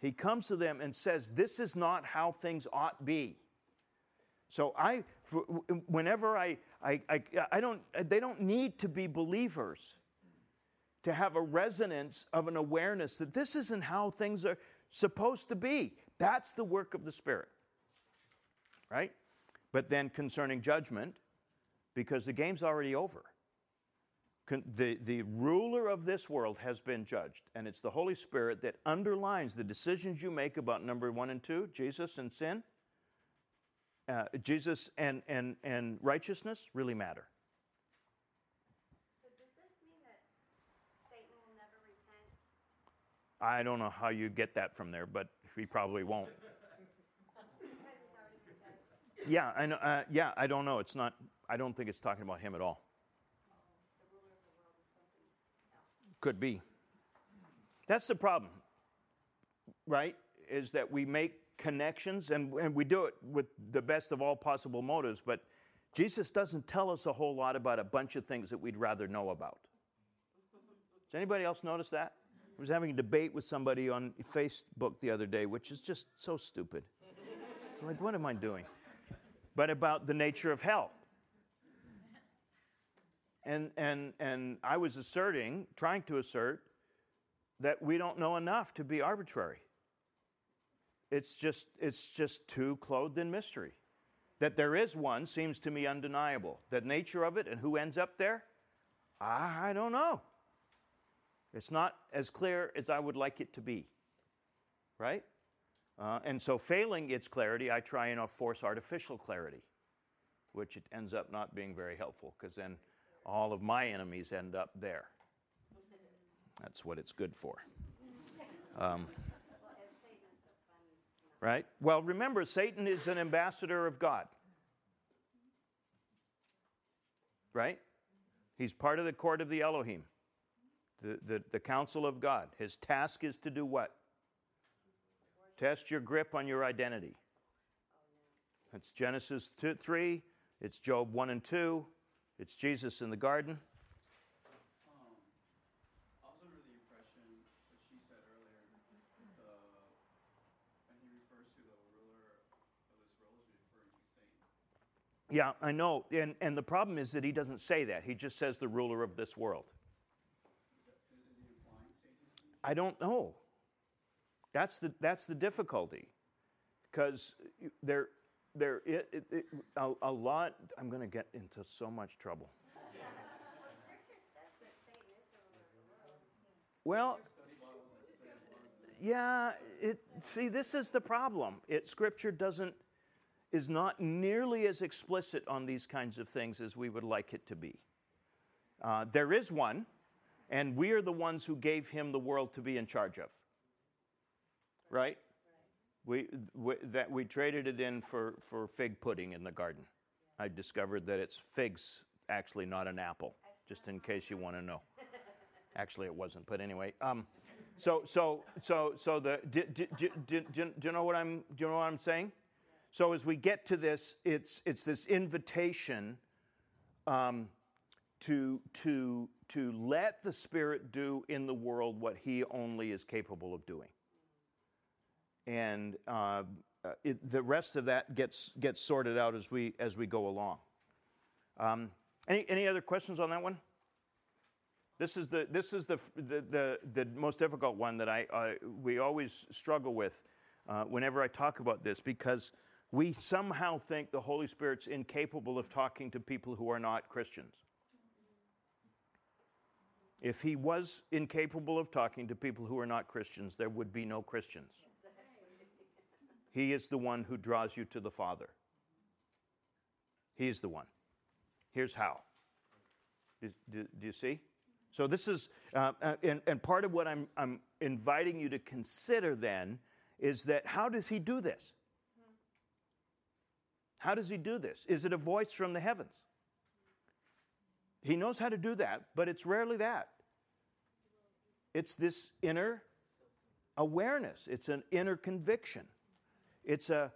He comes to them and says, this is not how things ought be. So I, for, whenever I, I, I, I don't, they don't need to be believers to have a resonance of an awareness that this isn't how things are supposed to be. That's the work of the Spirit, right? But then concerning judgment, because the game's already over. The, the ruler of this world has been judged, and it's the Holy Spirit that underlines the decisions you make about number one and two, Jesus and sin. Uh, Jesus and, and, and righteousness really matter. So does this mean that Satan will never repent? I don't know how you get that from there, but he probably won't. Because he's already been judged. Yeah, I know, uh, yeah, I don't know. It's not. I don't think it's talking about him at all. Could be. That's the problem, right? Is that we make connections, and, and we do it with the best of all possible motives, but Jesus doesn't tell us a whole lot about a bunch of things that we'd rather know about. Does anybody else notice that? I was having a debate with somebody on Facebook the other day, which is just so stupid. It's like, what am I doing? But about the nature of hell. And and and I was asserting, trying to assert, that we don't know enough to be arbitrary. It's just it's just too clothed in mystery. That there is one seems to me undeniable. The nature of it and who ends up there, I, I don't know. It's not as clear as I would like it to be, right? Uh, and so failing its clarity, I try and force artificial clarity, which it ends up not being very helpful, because then all of my enemies end up there. That's what it's good for. Um, right? Well, remember, Satan is an ambassador of God. Right? He's part of the court of the Elohim, the, the, the council of God. His task is to do what? Test your grip on your identity. That's Genesis two, three. It's Job one and two. It's Jesus in the garden. Um, I was under the impression that she said earlier, the, and he refers to the ruler of this world as referring to Satan. Yeah, I know. And and the problem is that he doesn't say that. He just says the ruler of this world. Is, that, is he implying Satan? I don't know. That's the that's the difficulty, because there. There, it, it, it, a, a lot. I'm going to get into so much trouble. Well, Scripture says that Satan is the ruler of the world. Well, yeah, it, see, this is the problem. It, Scripture doesn't, is not nearly as explicit on these kinds of things as we would like it to be. Uh, there is one, and we are the ones who gave him the world to be in charge of. Right? We, we that we traded it in for, for fig pudding in the garden. I discovered that it's figs, actually not an apple, just in case you want to know. Actually, it wasn't, but anyway. Um, so so so so the do, do, do, do, do you know what I'm do you know what I'm saying? So as we get to this, it's it's this invitation um, to to to let the Spirit do in the world what He only is capable of doing, and uh, it, the rest of that gets gets sorted out as we as we go along. Um, any any other questions on that one? This is the this is the the the, the most difficult one that I uh, we always struggle with uh, whenever I talk about this, because we somehow think the Holy Spirit's incapable of talking to people who are not Christians. If he was incapable of talking to people who are not Christians, there would be no Christians. He is the one who draws you to the Father. He is the one. Here's how. Do, do, do you see? So this is, uh, and, and part of what I'm, I'm inviting you to consider then is that how does he do this? How does he do this? Is it a voice from the heavens? He knows how to do that, but it's rarely that. It's this inner awareness. It's an inner conviction. It's a,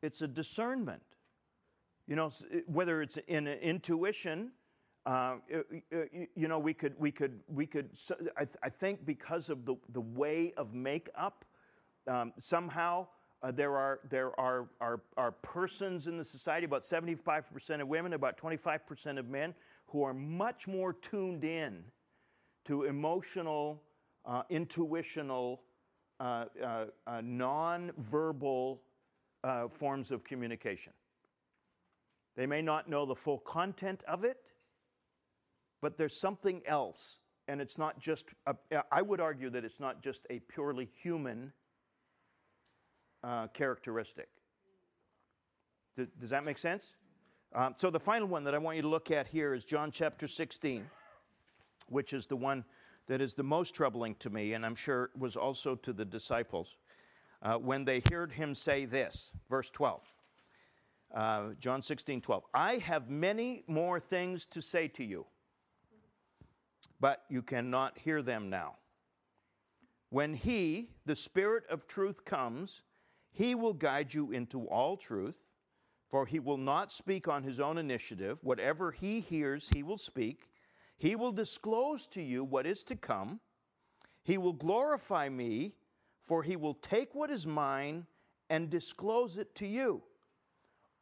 it's a discernment. You know, whether it's in intuition. Uh, you know, we could, we could, we could. I, th- I think because of the, the way of makeup, um, somehow uh, there are there are, are are persons in the society, about seventy-five percent of women, about twenty-five percent of men, who are much more tuned in to emotional, uh, intuitional, uh, uh, uh, non-verbal uh, forms of communication. They may not know the full content of it, but there's something else, and it's not just, a, I would argue that it's not just a purely human uh, characteristic. Th- does that make sense? Um, so the final one that I want you to look at here is John chapter sixteen, which is the one that is the most troubling to me, and I'm sure was also to the disciples, uh, when they heard him say this, verse twelve. Uh, John sixteen, twelve. I have many more things to say to you, but you cannot hear them now. When he, the Spirit of truth, comes, he will guide you into all truth, for he will not speak on his own initiative. Whatever he hears, he will speak. He will disclose to you what is to come. He will glorify me, for he will take what is mine and disclose it to you.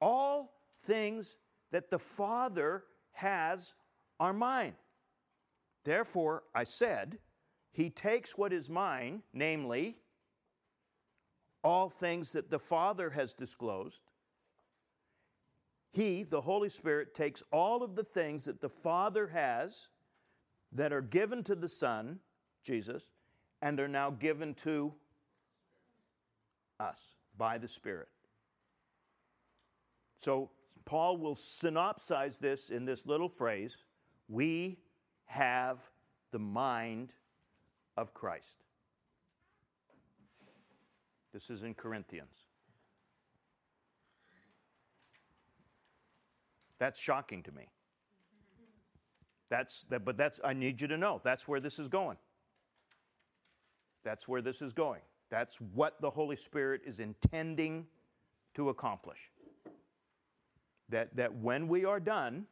All things that the Father has are mine. Therefore, I said, he takes what is mine, namely, all things that the Father has disclosed. He, the Holy Spirit, takes all of the things that the Father has that are given to the Son, Jesus, and are now given to us by the Spirit. So Paul will synopsize this in this little phrase, we have the mind of Christ. This is in Corinthians. That's shocking to me. That's that, but that's I need you to know. That's where this is going. That's where this is going. That's what the Holy Spirit is intending to accomplish. That that when we are done,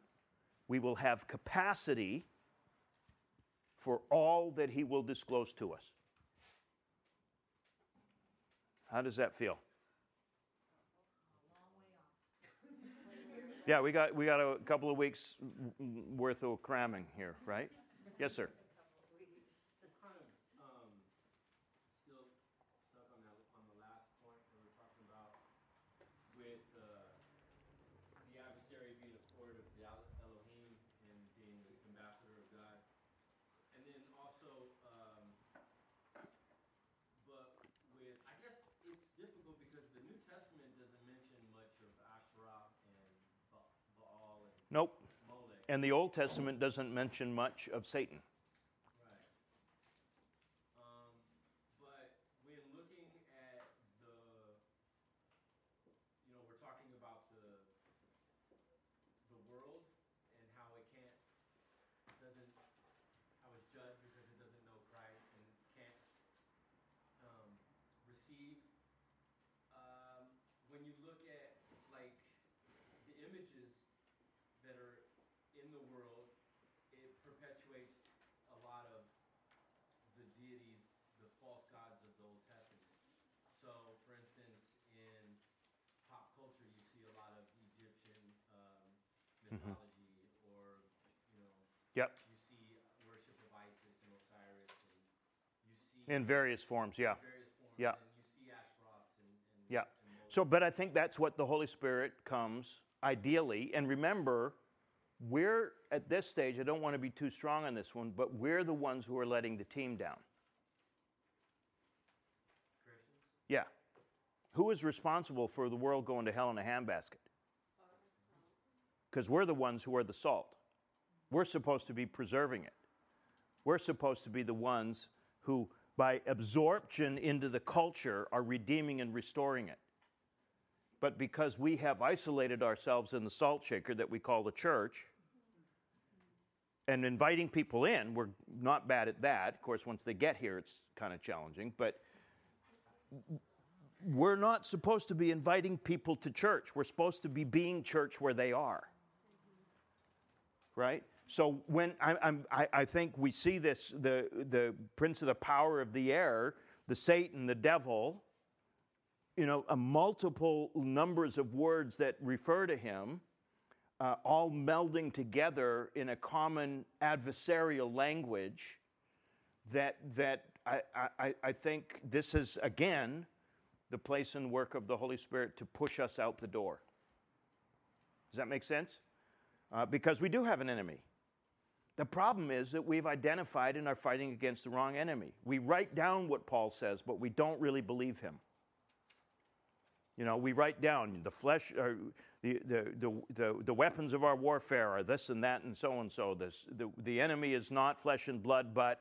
we will have capacity for all that he will disclose to us. How does that feel? Yeah, we got we got a couple of weeks worth of cramming here, right? Yes, sir. Also, um, Nope. And the Old Testament doesn't mention much of Satan. Right. Um, but when looking at the, you know, we're talking about the the world and how it can't, doesn't, how it's judged because it doesn't know Christ and can't um, receive. Um, when you look at, like, the images that are in the world, it perpetuates a lot of the deities, the false gods of the Old Testament. So, for instance, in pop culture, you see a lot of Egyptian um, mythology, mm-hmm. or, you know, yep. you see worship of Isis and Osiris, and you see... In various forms, yeah. In various forms, yeah. And you see Ashtaroth and... and yeah. And so, but I think that's what the Holy Spirit comes, ideally, and remember... We're, at this stage, I don't want to be too strong on this one, but we're the ones who are letting the team down. Christians? Yeah. Who is responsible for the world going to hell in a handbasket? Because we're the ones who are the salt. We're supposed to be preserving it. We're supposed to be the ones who, by absorption into the culture, are redeeming and restoring it. But because we have isolated ourselves in the salt shaker that we call the church, and inviting people in, we're not bad at that. Of course, once they get here, it's kind of challenging. But we're not supposed to be inviting people to church. We're supposed to be being church where they are. Right? So when I, I'm, I, I think we see this, the, the prince of the power of the air, the Satan, the devil, you know, a multiple numbers of words that refer to him, Uh, all melding together in a common adversarial language that that I, I, I think this is, again, the place and work of the Holy Spirit to push us out the door. Does that make sense? Uh, because we do have an enemy. The problem is that we've identified and are fighting against the wrong enemy. We write down what Paul says, but we don't really believe him. You know, we write down the flesh, or the, the the the the weapons of our warfare are this and that and so and so. This the the enemy is not flesh and blood, but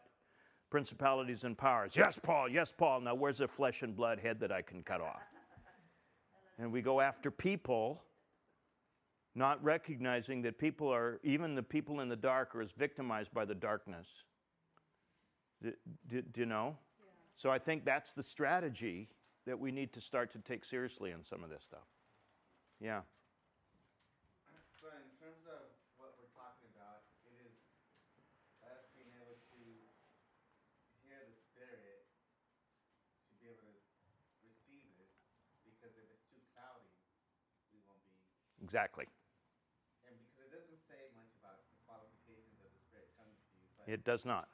principalities and powers. Yes, Paul. Yes, Paul. Now, where's the flesh and blood head that I can cut off? And we go after people, not recognizing that people are even the people in the dark are as victimized by the darkness. Do, do, do you know? Yeah. So I think that's the strategy that we need to start to take seriously in some of this stuff. Yeah. So in terms of what we're talking about, it is us being able to hear the Spirit to be able to receive this, because if it's too cloudy, we won't be... Exactly. And because it doesn't say much about the qualifications of the Spirit coming to you. But it does not.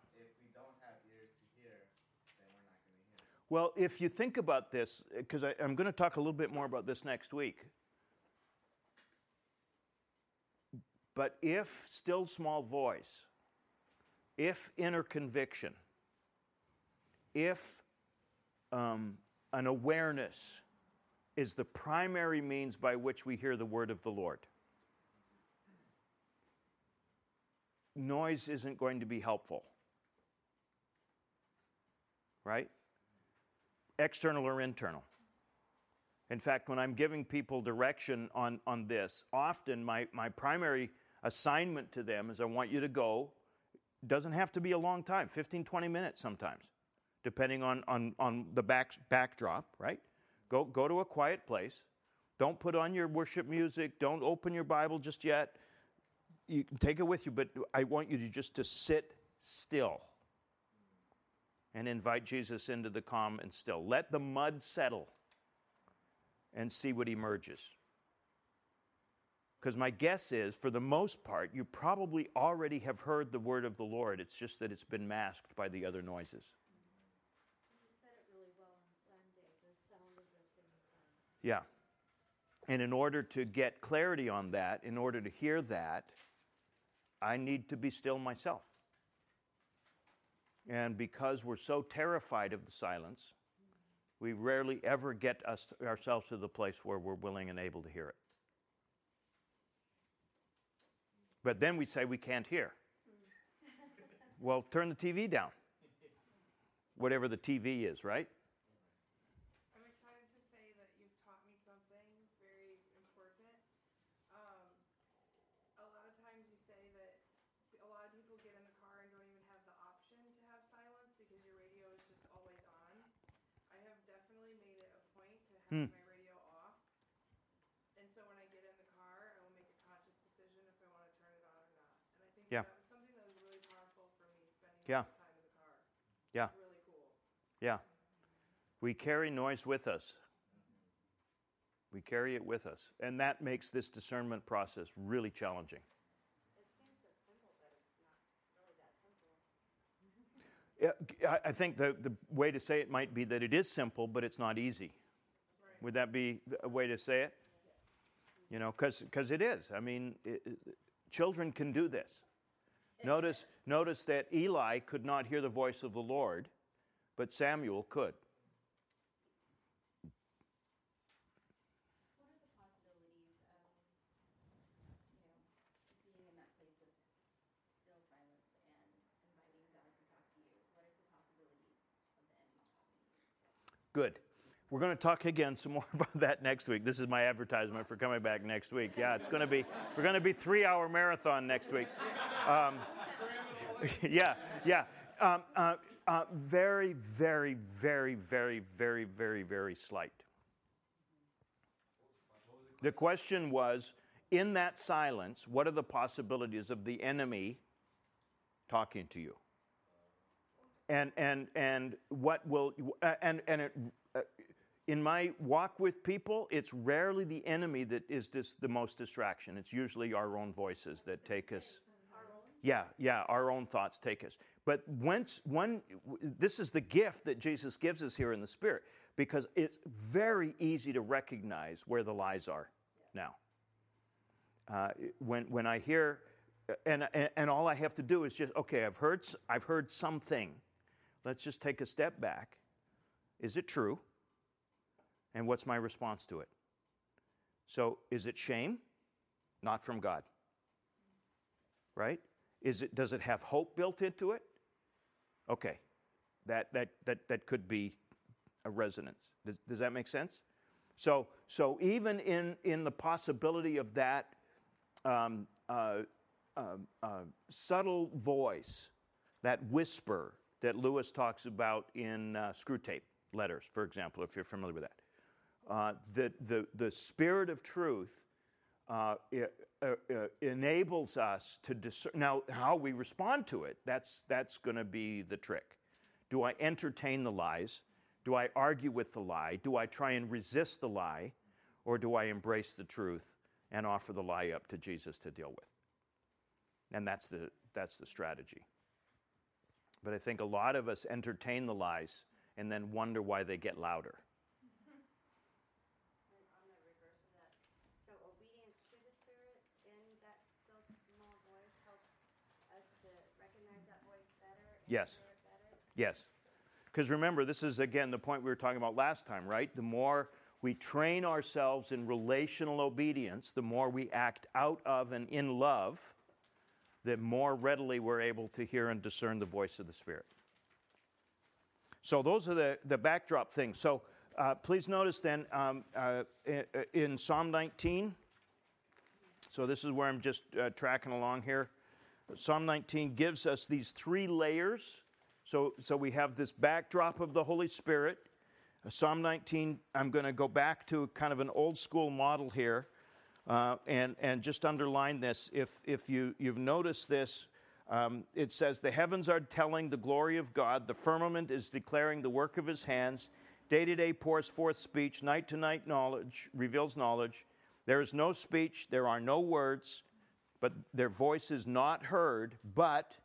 Well, if you think about this, because I'm going to talk a little bit more about this next week. But if still small voice, if inner conviction, if um, an awareness is the primary means by which we hear the word of the Lord, noise isn't going to be helpful. Right? External or internal. In fact, when I'm giving people direction on, on this, often my, my primary assignment to them is I want you to go, doesn't have to be a long time, fifteen, twenty minutes sometimes, depending on, on, on the back, backdrop, right? Go, go to a quiet place. Don't put on your worship music. Don't open your Bible just yet. You can take it with you, but I want you to just to sit still and invite Jesus into the calm and still. Let the mud settle and see what emerges. Because my guess is, for the most part, you probably already have heard the word of the Lord. It's just that it's been masked by the other noises. You said it really well on Sunday, the sound of the things. Yeah. And in order to get clarity on that, in order to hear that, I need to be still myself. And because we're so terrified of the silence, we rarely ever get us, ourselves to the place where we're willing and able to hear it. But then we say we can't hear. Well, turn the T V down. Whatever the T V is, right? I'm excited to say that you've taught me something very important. Um, a lot of times you say that a lot of people get in the car and don't even have the option to have silence because your radio is just always on. I have definitely made it a point to have hmm. my radio off. And so when I get in the car, I will make a conscious decision if I want to turn it on or not. And I think yeah. that was something that was really powerful for me spending yeah. time in the car. Yeah. Really cool. Yeah. We carry noise with us. We carry it with us. And that makes this discernment process really challenging. It seems so simple, but it's not really that simple. Yeah, I think the, the way to say it might be that it is simple, but it's not easy. Right. Would that be a way to say it? You know, because because it is. I mean, it, it, children can do this. Notice, notice that Eli could not hear the voice of the Lord, but Samuel could. What are the possibilities of, you know, being in that place of still silence and inviting God to talk to you? What is the possibility of the enemy talking to you? Good. We're going to talk again some more about that next week. This is my advertisement for coming back next week. Yeah, it's going to be, we're going to be three-hour marathon next week. Um, yeah, yeah. Um, uh, uh, very, very, very, very, very, very, very slight. The question was, in that silence, what are the possibilities of the enemy talking to you? And and and what will and and it. Uh, in my walk with people, it's rarely the enemy that is dis- the most distraction. It's usually our own voices that take us. Yeah, yeah, our own thoughts take us. But once one, this is the gift that Jesus gives us here in the Spirit, because it's very easy to recognize where the lies are now. Uh, when when I hear, and, and and all I have to do is just okay. I've heard I've heard something. Let's just take a step back. Is it true? And what's my response to it? So, is it shame? Not from God. Right? Is it? Does it have hope built into it? Okay. That that that, that could be a resonance. Does, does that make sense? So so even in, in the possibility of that um, uh, uh, uh, subtle voice, that whisper that Lewis talks about in uh, Screwtape Letters, for example, if you're familiar with that. Uh, the, the, the Spirit of truth uh, it, uh, uh, enables us to discern. Now, how we respond to it, that's, that's going to be the trick. Do I entertain the lies? Do I argue with the lie? Do I try and resist the lie? Or do I embrace the truth and offer the lie up to Jesus to deal with? And that's the, that's the strategy. But I think a lot of us entertain the lies and then wonder why they get louder. And on the reverse of that, so obedience to the Spirit in that still small voice helps us to recognize that voice better and yes. hear it better? Yes. Because remember, this is, again, the point we were talking about last time, right? The more we train ourselves in relational obedience, the more we act out of and in love, that more readily we're able to hear and discern the voice of the Spirit. So those are the, the backdrop things. So uh, please notice then um, uh, in, in Psalm nineteen, so this is where I'm just uh, tracking along here. Psalm nineteen gives us these three layers. So, so we have this backdrop of the Holy Spirit. Psalm nineteen, I'm going to go back to kind of an old school model here. Uh, and and just underline this, if if you, you've noticed this, um, it says, the heavens are telling the glory of God, the firmament is declaring the work of his hands, day to day pours forth speech, night to night knowledge, reveals knowledge, there is no speech, there are no words, but their voice is not heard, but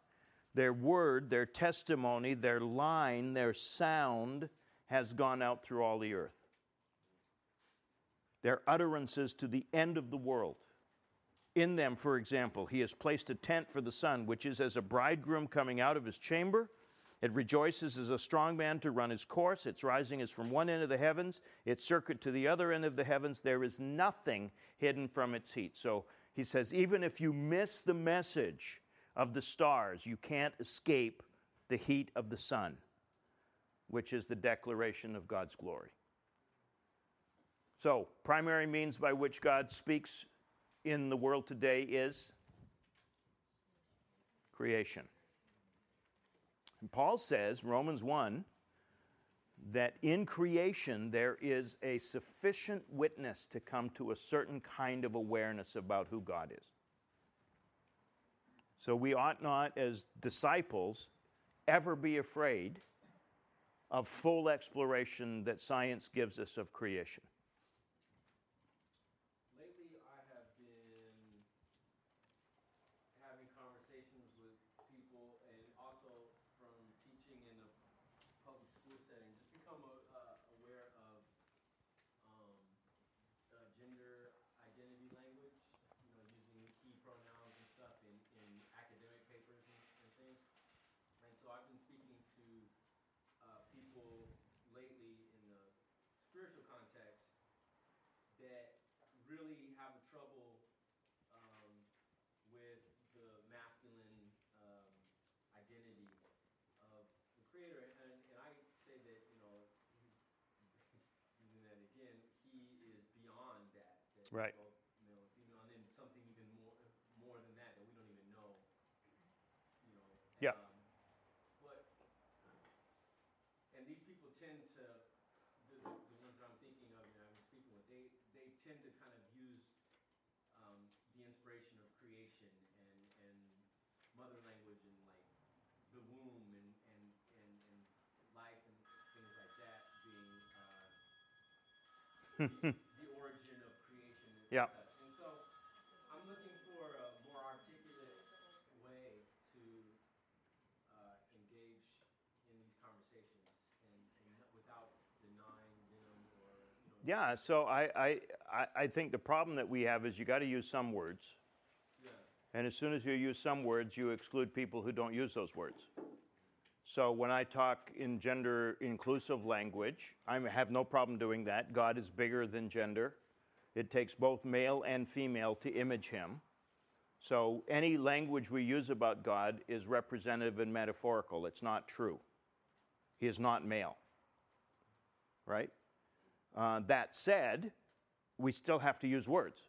their word, their testimony, their line, their sound has gone out through all the earth. Their utterances to the end of the world. In them, for example, he has placed a tent for the sun, which is as a bridegroom coming out of his chamber. It rejoices as a strong man to run his course. Its rising is from one end of the heavens, its circuit to the other end of the heavens. There is nothing hidden from its heat. So He says, even if you miss the message of the stars, you can't escape the heat of the sun, which is the declaration of God's glory. So, primary means by which God speaks in the world today is creation. And Paul says, Romans one, that in creation there is a sufficient witness to come to a certain kind of awareness about who God is. So we ought not, as disciples, ever be afraid of full exploration that science gives us of creation. Lately, I have been having conversations with people, and also from teaching in a public school setting, just become uh, aware of um, uh, gender identity language, you know, using he pronouns and stuff in, in academic papers and, and things. And so I've been speaking to uh, people lately in the spiritual context that really have trouble um, with the masculine um, identity of the Creator. And, and I say that, you know, using that again, he is beyond that. that right. Both, you know, female, and then something even more, more than that that we don't even know. You know. And, yeah. Um, but, and these people tend to, the, the ones that I'm thinking of and I'm speaking with, they, they tend to kind of use um, the inspiration of creation and, and mother language and like the womb and, and, and, and life and things like that being uh, the, the origin of creation. And yeah. Such. And so I'm looking for a more articulate way to uh, engage in these conversations and, and without denying them or, you know. Yeah, so I, I I think the problem that we have is you got to use some words. Yeah. And as soon as you use some words, you exclude people who don't use those words. So when I talk in gender-inclusive language, I have no problem doing that. God is bigger than gender. It takes both male and female to image him. So any language we use about God is representative and metaphorical. It's not true. He is not male. Right? Uh, that said, we still have to use words.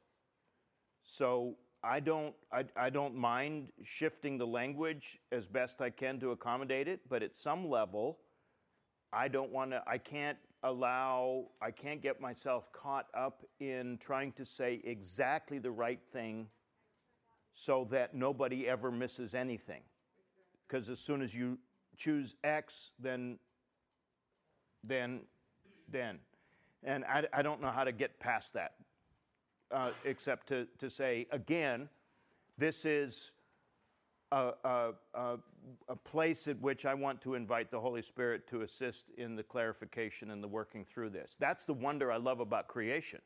So I don't I, I don't mind shifting the language as best I can to accommodate it, but at some level, I don't want to, I can't allow, I can't get myself caught up in trying to say exactly the right thing so that nobody ever misses anything. Because as soon as you choose X, then, then, then. And I, I don't know how to get past that, uh, except to, to say, again, this is a, a, a, a place at which I want to invite the Holy Spirit to assist in the clarification and the working through this. That's the wonder I love about creation,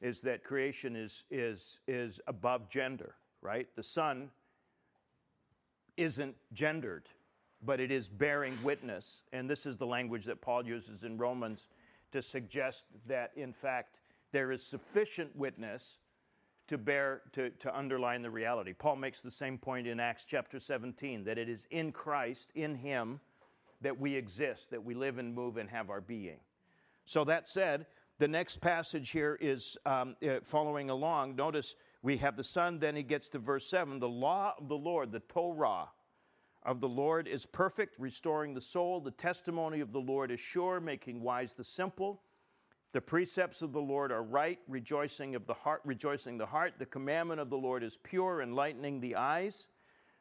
is that creation is, is, is above gender, right? The sun isn't gendered, but it is bearing witness. And this is the language that Paul uses in Romans to suggest that, in fact, there is sufficient witness to bear, to, to underline the reality. Paul makes the same point in Acts chapter seventeen, that it is in Christ, in him, that we exist, that we live and move and have our being. So that said, the next passage here is um, uh, following along. Notice we have the Son, then he gets to verse seven. The law of the Lord, the Torah of the Lord is perfect, restoring the soul. The testimony of the Lord is sure, making wise the simple. The precepts of the Lord are right, rejoicing of the heart, rejoicing the heart. The commandment of the Lord is pure, enlightening the eyes.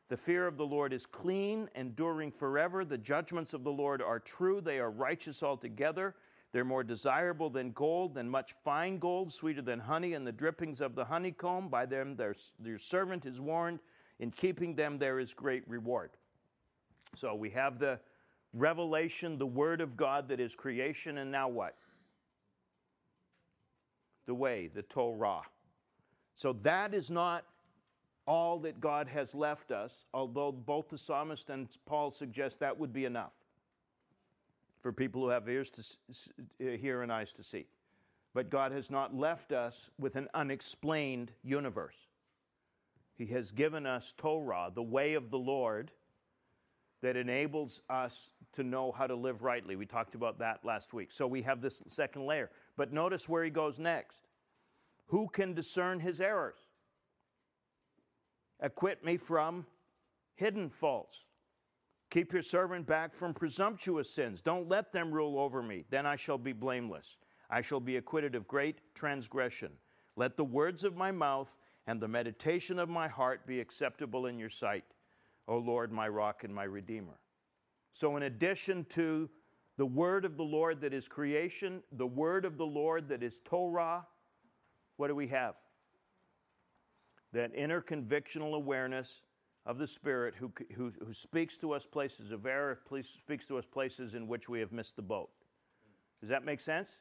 The fear of the Lord is clean, enduring forever. The judgments of the Lord are true, they are righteous altogether. They're more desirable than gold, than much fine gold, sweeter than honey, and the drippings of the honeycomb. By them their, their servant is warned. In keeping them there is great reward. So we have the revelation, the Word of God that is creation, and now what? The way, the Torah. So that is not all that God has left us, although both the psalmist and Paul suggest that would be enough for people who have ears to hear and eyes to see. But God has not left us with an unexplained universe. He has given us Torah, the way of the Lord, that enables us to know how to live rightly. We talked about that last week. So we have this second layer. But notice where he goes next. Who can discern his errors? Acquit me from hidden faults. Keep your servant back from presumptuous sins. Don't let them rule over me. Then I shall be blameless. I shall be acquitted of great transgression. Let the words of my mouth and the meditation of my heart be acceptable in your sight, O Lord, my rock and my redeemer. So in addition to the word of the Lord that is creation, the word of the Lord that is Torah, what do we have? That inner convictional awareness of the Spirit who, who, who speaks to us places of error, speaks to us places in which we have missed the boat. Does that make sense?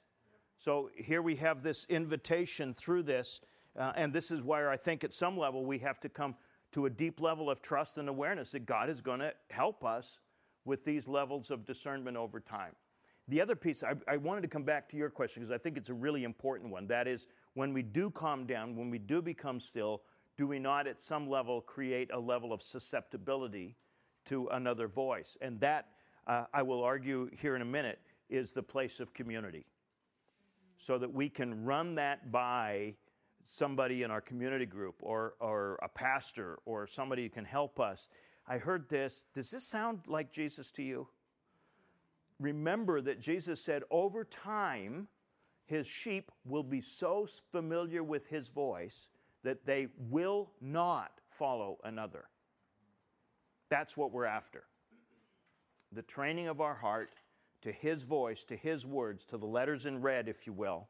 So here we have this invitation through this, uh, and this is where I think at some level we have to come to a deep level of trust and awareness that God is going to help us with these levels of discernment over time. The other piece, I, I wanted to come back to your question because I think it's a really important one. That is, when we do calm down, when we do become still, do we not at some level create a level of susceptibility to another voice? And that, uh, I will argue here in a minute, is the place of community. So that we can run that by somebody in our community group or, or a pastor or somebody who can help us. I heard this. Does this sound like Jesus to you? Remember that Jesus said over time, his sheep will be so familiar with his voice that they will not follow another. That's what we're after. The training of our heart to his voice, to his words, to the letters in red, if you will,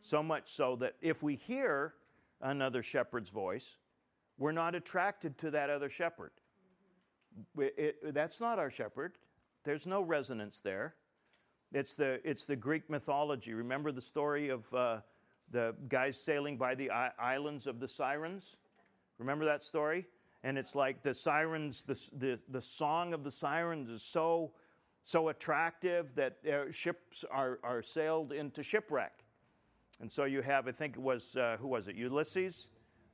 so much so that if we hear another shepherd's voice, we're not attracted to that other shepherd. It, it, that's not our shepherd. There's no resonance there. It's the, it's the Greek mythology. Remember the story of uh, the guys sailing by the islands of the sirens? Remember that story? And it's like the sirens, the, the, the song of the sirens is so... so attractive that uh, ships are, are sailed into shipwreck. And so you have, I think it was, uh, who was it, Ulysses,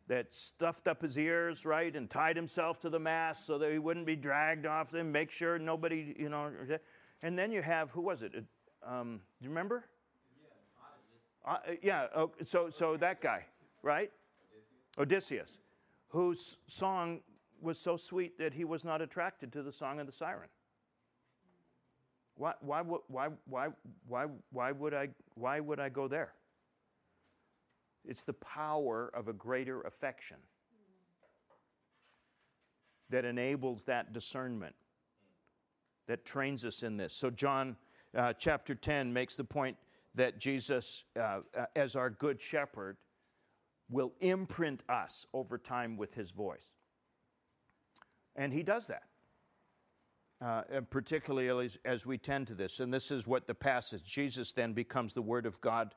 that stuffed up his ears, right, and tied himself to the mast so that he wouldn't be dragged off them, make sure nobody, you know. And then you have, who was it? Um, do you remember? Yeah, Odysseus. Uh, yeah, oh, so, so that guy, right? Odysseus. Odysseus, whose song was so sweet that he was not attracted to the song of the siren. Why, why, why, why, why, why would I, why would I go there? It's the power of a greater affection that enables that discernment, that trains us in this. So John uh, chapter ten makes the point that Jesus, uh, as our good shepherd, will imprint us over time with his voice. And he does that. Uh, and particularly as, as we tend to this. And this is what the passage, Jesus then becomes the word of God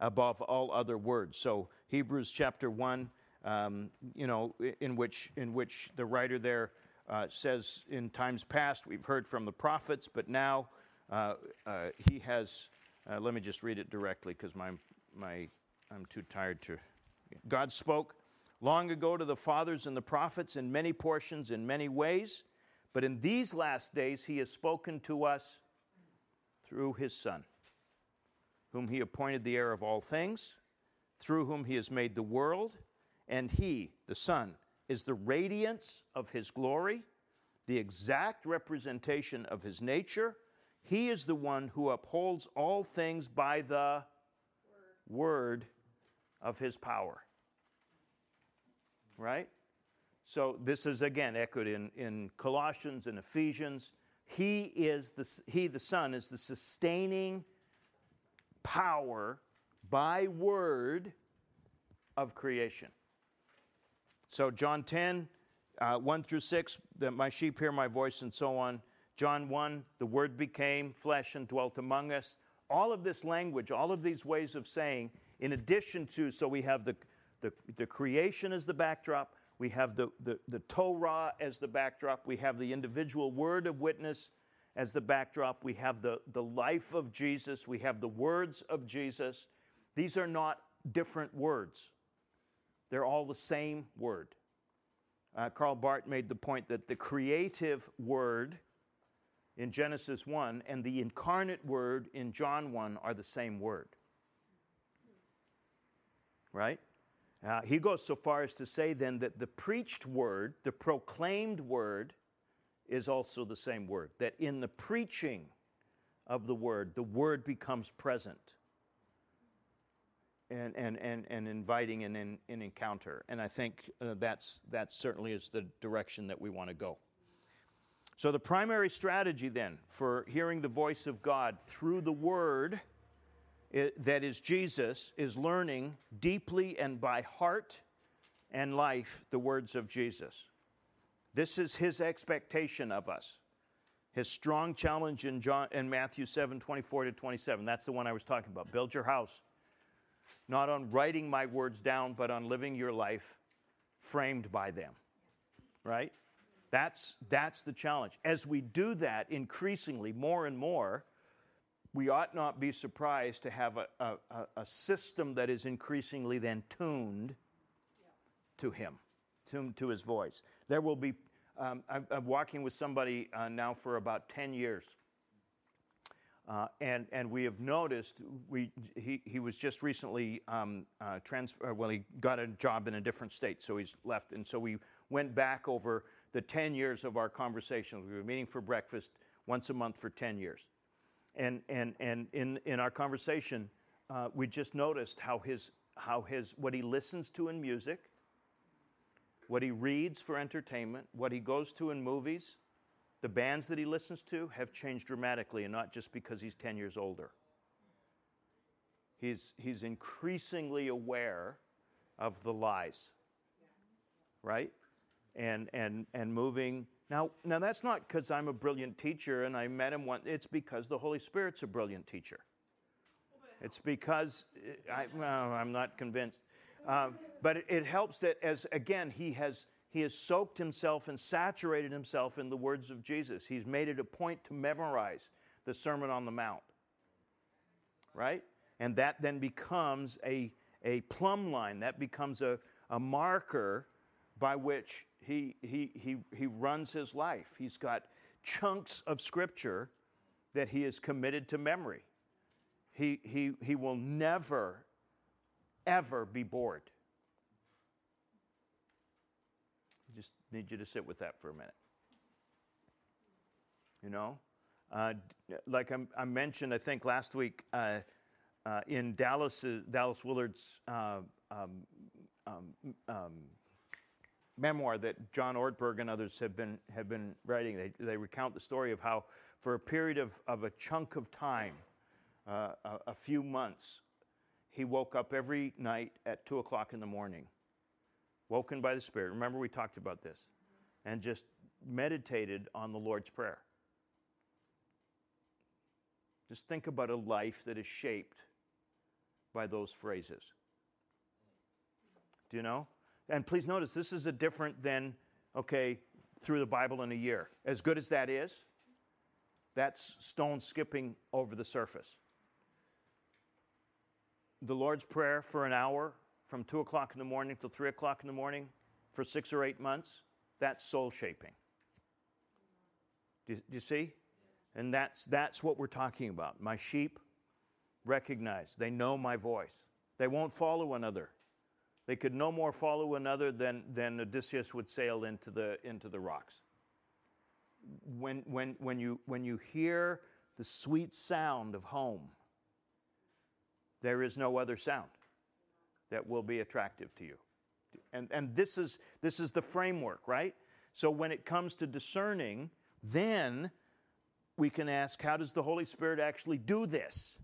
above all other words. So Hebrews chapter one, um, you know, in which in which the writer there uh, says, in times past we've heard from the prophets, but now uh, uh, he has, uh, let me just read it directly because my my I'm too tired to. God spoke long ago to the fathers and the prophets in many portions, in many ways. But in these last days, he has spoken to us through his Son, whom he appointed the heir of all things, through whom he has made the world. And he, the Son, is the radiance of his glory, the exact representation of his nature. He is the one who upholds all things by the word of his power. Right? So this is, again, echoed in, in Colossians and Ephesians. He, is the, he, the Son, is the sustaining power by word of creation. So John ten, uh, one through six, that my sheep hear my voice and so on. John one, the word became flesh and dwelt among us. All of this language, all of these ways of saying, in addition to, so we have the, the, the creation as the backdrop, we have the, the, the Torah as the backdrop. We have the individual word of witness as the backdrop. We have the, the life of Jesus. We have the words of Jesus. These are not different words. They're all the same word. Uh, Karl Barth made the point that the creative word in Genesis one and the incarnate word in John one are the same word. Right? Uh, he goes so far as to say then that the preached word, the proclaimed word, is also the same word. That in the preaching of the word, the word becomes present and and, and, and inviting an, an, an encounter. And I think uh, that's that certainly is the direction that we want to go. So the primary strategy then for hearing the voice of God through the word it, that is Jesus is learning deeply and by heart and life the words of Jesus. This is his expectation of us. His strong challenge in John in Matthew seven, twenty-four to twenty-seven. That's the one I was talking about. Build your house, not on writing my words down, but on living your life framed by them. Right? That's, that's the challenge. As we do that increasingly, more and more, we ought not be surprised to have a, a, a system that is increasingly then tuned to him, tuned to his voice. There will be... Um, I'm, I'm walking with somebody uh, now for about ten years, uh, and and we have noticed we he he was just recently um, uh, transfer. Well, he got a job in a different state, so he's left, and so we went back over the ten years of our conversations. We were meeting for breakfast once a month for ten years, and and and in in our conversation, uh, we just noticed how his how his what he listens to in music, what he reads for entertainment, what he goes to in movies, the bands that he listens to have changed dramatically, and not just because he's ten years older. He's, he's increasingly aware of the lies, right? And and and moving. Now, now that's not because I'm a brilliant teacher and I met him once. It's because the Holy Spirit's a brilliant teacher. It's because, I, well, I'm not convinced. Um, but it, it helps that as, again, he has he has soaked himself and saturated himself in the words of Jesus. He's made it a point to memorize the Sermon on the Mount, right? And that then becomes a, a plumb line. That becomes a, a marker by which he, he, he, he runs his life. He's got chunks of Scripture that he is committed to memory. He, he, he will never... ever be bored. I just need you to sit with that for a minute. You know, uh, like I, I mentioned, I think last week uh, uh, in Dallas, uh, Dallas Willard's uh, um, um, um, memoir that John Ortberg and others have been have been writing. They they recount the story of how, for a period of of a chunk of time, uh, a, a few months. He woke up every night at two o'clock in the morning, woken by the Spirit. Remember, we talked about this. And just meditated on the Lord's Prayer. Just think about a life that is shaped by those phrases. Do you know? And please notice, this is a different than, okay, through the Bible in a year. As good as that is, that's stone skipping over the surface. The Lord's Prayer for an hour, from two o'clock in the morning till three o'clock in the morning, for six or eight months, that's soul-shaping. Do, do you see? And that's that's what we're talking about. My sheep recognize. They know my voice. They won't follow another. They could no more follow another than, than Odysseus would sail into the into the rocks. When when when you when you hear the sweet sound of home, there is no other sound that will be attractive to you. And, and this is this is the framework, right? So when it comes to discerning, then we can ask, how does the Holy Spirit actually do this?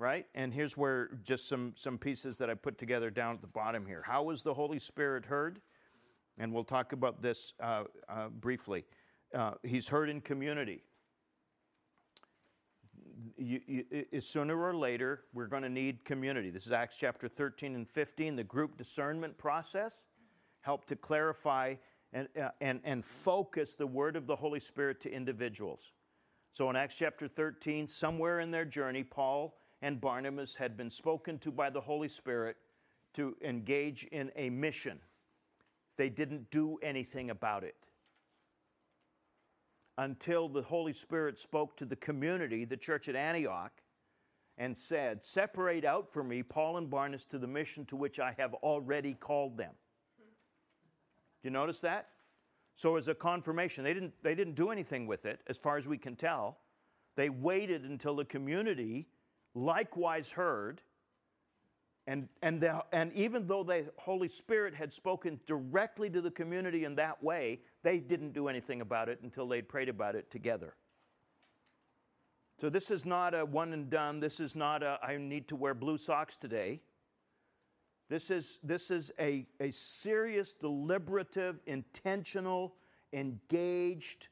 Right? And here's where just some, some pieces that I put together down at the bottom here. How is the Holy Spirit heard? And we'll talk about this uh, uh, briefly. Uh, he's heard in community. You, you, sooner or later, we're going to need community. This is Acts chapter thirteen and fifteen. The group discernment process helped to clarify and, uh, and, and focus the word of the Holy Spirit to individuals. So in Acts chapter thirteen, somewhere in their journey, Paul and Barnabas had been spoken to by the Holy Spirit to engage in a mission They didn't do anything about it until the Holy Spirit spoke to the community, the church at Antioch, and said, "Separate out for me Paul and Barnabas to the mission to which I have already called them." Do you notice that? So as a confirmation, they didn't, they didn't do anything with it, as far as we can tell. They waited until the community likewise heard, and, and, the, and even though the Holy Spirit had spoken directly to the community in that way, they didn't do anything about it until they'd prayed about it together. So this is not a one and done. This is not a, I need to wear blue socks today. This is, this is a, a serious, deliberative, intentional, engaged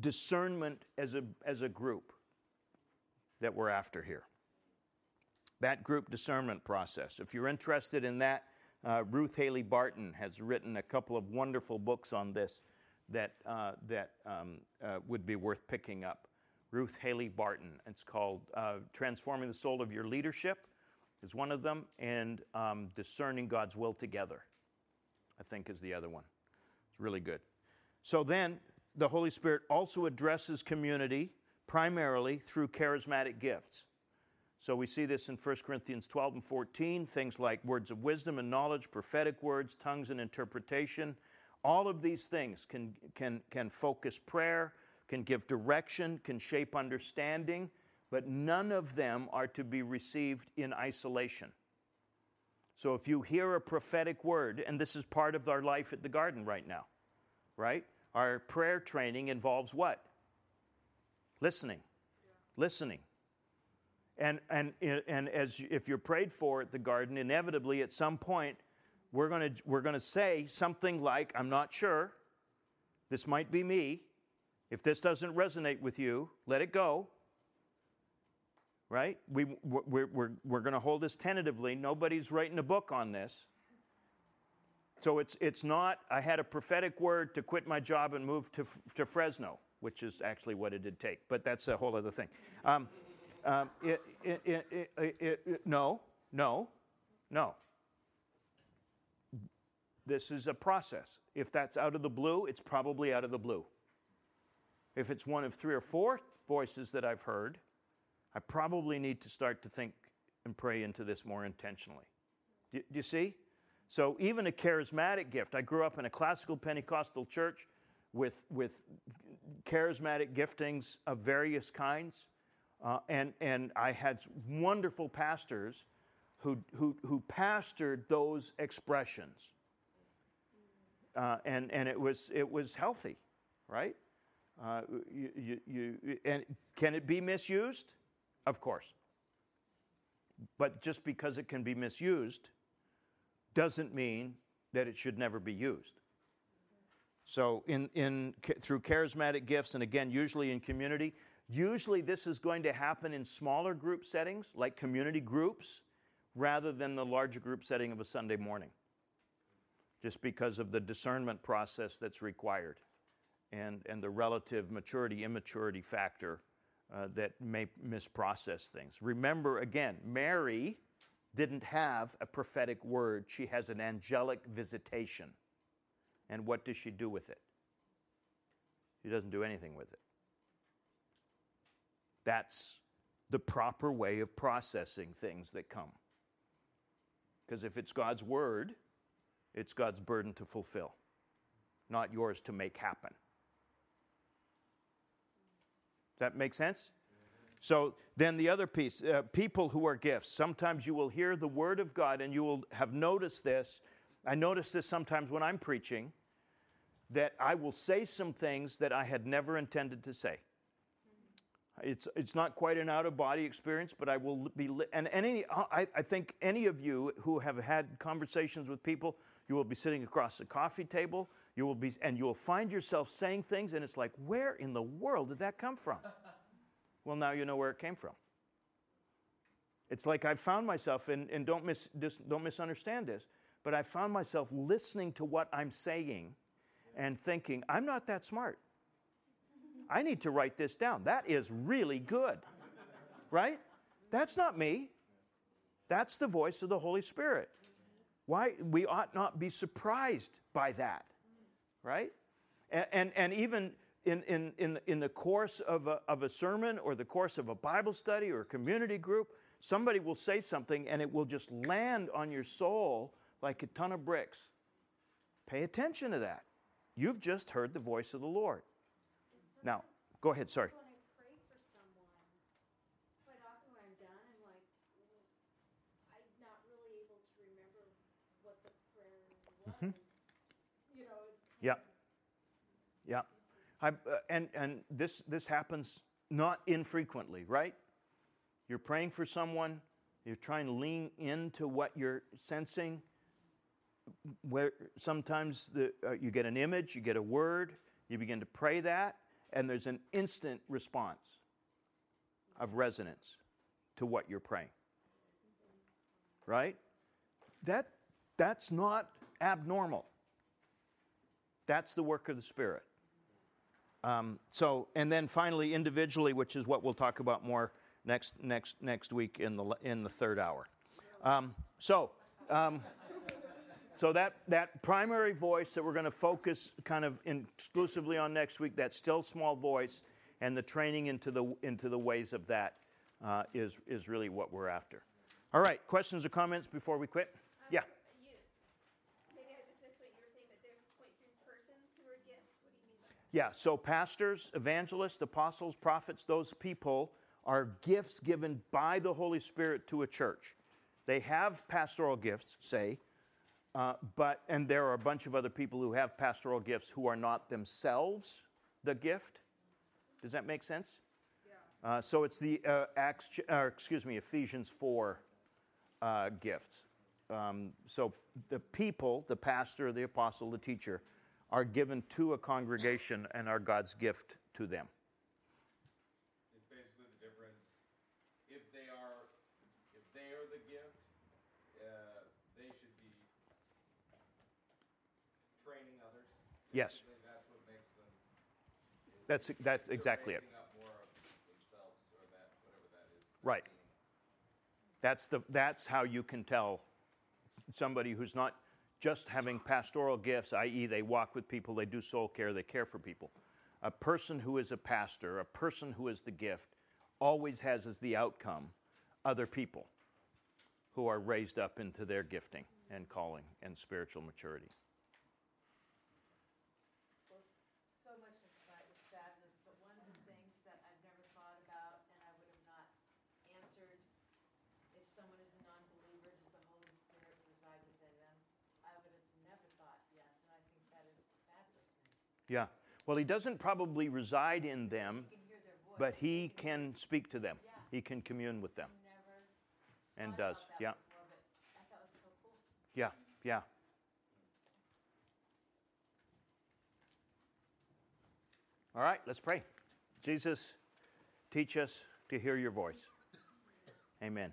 discernment as a, as a group that we're after here. That group discernment process. If you're interested in that, uh, Ruth Haley Barton has written a couple of wonderful books on this that, uh, that um, uh, would be worth picking up. Ruth Haley Barton. It's called uh, Transforming the Soul of Your Leadership. Is one of them, and um, Discerning God's Will Together, I think, is the other one. It's really good. So then, the Holy Spirit also addresses community primarily through charismatic gifts. So we see this in First Corinthians twelve and fourteen, things like words of wisdom and knowledge, prophetic words, tongues and interpretation. All of these things can, can, can focus prayer, can give direction, can shape understanding, but none of them are to be received in isolation. So if you hear a prophetic word, and this is part of our life at the Garden right now, right? Our prayer training involves what? Listening. Yeah. Listening. And and and as if you're prayed for at the Garden, inevitably at some point we're going to we're going to say something like, "I'm not sure. This might be me. If this doesn't resonate with you, let it go." Right? We, we're we're, we're going to hold this tentatively. Nobody's writing a book on this. So it's it's not, I had a prophetic word to quit my job and move to to Fresno, which is actually what it did take. But that's a whole other thing. Um, um, it, it, it, it, it, it, no, no, no. This is a process. If that's out of the blue, it's probably out of the blue. If it's one of three or four voices that I've heard, I probably need to start to think and pray into this more intentionally. Do, do you see? So even a charismatic gift. I grew up in a classical Pentecostal church with, with charismatic giftings of various kinds. Uh, and, and I had wonderful pastors who, who, who pastored those expressions. Uh, and and it, was, it was healthy, right? Uh, you, you, you, and can it be misused? Of course. But just because it can be misused doesn't mean that it should never be used. So in, in through charismatic gifts, and again, usually in community, usually this is going to happen in smaller group settings, like community groups, rather than the larger group setting of a Sunday morning, just because of the discernment process that's required and, and the relative maturity, immaturity factor Uh, that may misprocess things. Remember, again, Mary didn't have a prophetic word. She has an angelic visitation. And what does she do with it? She doesn't do anything with it. That's the proper way of processing things that come. Because if it's God's word, it's God's burden to fulfill, not yours to make happen. Does that make sense? So then the other piece, uh, people who are gifts. Sometimes you will hear the word of God, and you will have noticed this. I notice this sometimes when I'm preaching, that I will say some things that I had never intended to say. It's it's not quite an out-of-body experience, but I will be, and any I, I think any of you who have had conversations with people, you will be sitting across the coffee table. You will be, and you'll find yourself saying things, and it's like, where in the world did that come from? Well, now you know where it came from. It's like I found myself, and, and don't mis, just don't misunderstand this, but I found myself listening to what I'm saying and thinking, I'm not that smart. I need to write this down. That is really good, right? That's not me. That's the voice of the Holy Spirit. Why? We ought not be surprised by that, right? And and, and even in, in, in, in the course of a, of a sermon or the course of a Bible study or a community group, somebody will say something and it will just land on your soul like a ton of bricks. Pay attention to that. You've just heard the voice of the Lord. Now, go ahead, sorry. When I pray for someone, quite often when I'm done, I'm like, I'm not really able to remember what the prayer was. Mm-hmm. You know, it's kind yeah. of... Yeah. I, uh, and and this, this happens not infrequently, right? You're praying for someone, you're trying to lean into what you're sensing, where sometimes the, uh, you get an image, you get a word, you begin to pray that, and there's an instant response of resonance to what you're praying. Right? That that's not abnormal. That's the work of the Spirit. Um, so, and then finally, individually, which is what we'll talk about more next next next week in the in the third hour. Um, so. Um, So that, that primary voice that we're going to focus kind of in, exclusively on next week, that still small voice, and the training into the into the ways of that uh, is is really what we're after. All right, questions or comments before we quit? Um, yeah. You, maybe I just missed what you were saying, but there's point three persons who are gifts. What do you mean by that? Yeah. So pastors, evangelists, apostles, prophets, those people are gifts given by the Holy Spirit to a church. They have pastoral gifts, say. Uh, but and there are a bunch of other people who have pastoral gifts who are not themselves the gift. Does that make sense? Yeah. Uh, so it's the uh, Acts, or excuse me, Ephesians four uh, gifts. Um, so the people, the pastor, the apostle, the teacher, are given to a congregation and are God's gift to them. It's basically the difference. If they are, if they are the gift, uh, they should be. Training others. Yes. That's what makes them. That's that's exactly it. Up more of themselves or that, whatever that is. Right. That's the that's how you can tell somebody who's not just having pastoral gifts, that is, they walk with people, they do soul care, they care for people. A person who is a pastor, a person who is the gift, always has as the outcome other people who are raised up into their gifting and calling and spiritual maturity. Someone is a non-believer, does the Holy Spirit reside within them? I would have never thought yes, and I think that is fabulous news. Yeah. Well, he doesn't probably reside in them, he can hear their voice, but he can speak to them. Yeah. He can commune with them. Never and does. Yeah. Before, but I thought it was so cool. Yeah, yeah. All right, let's pray. Jesus, teach us to hear your voice. Amen.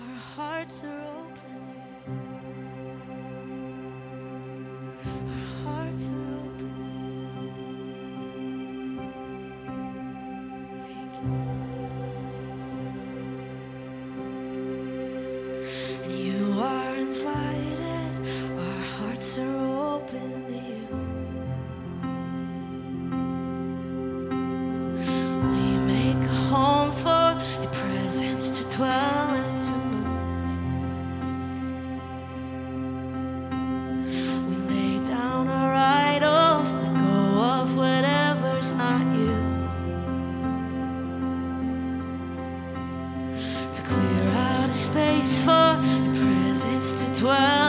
Our hearts are open. Our hearts are open. Space for your presence to dwell.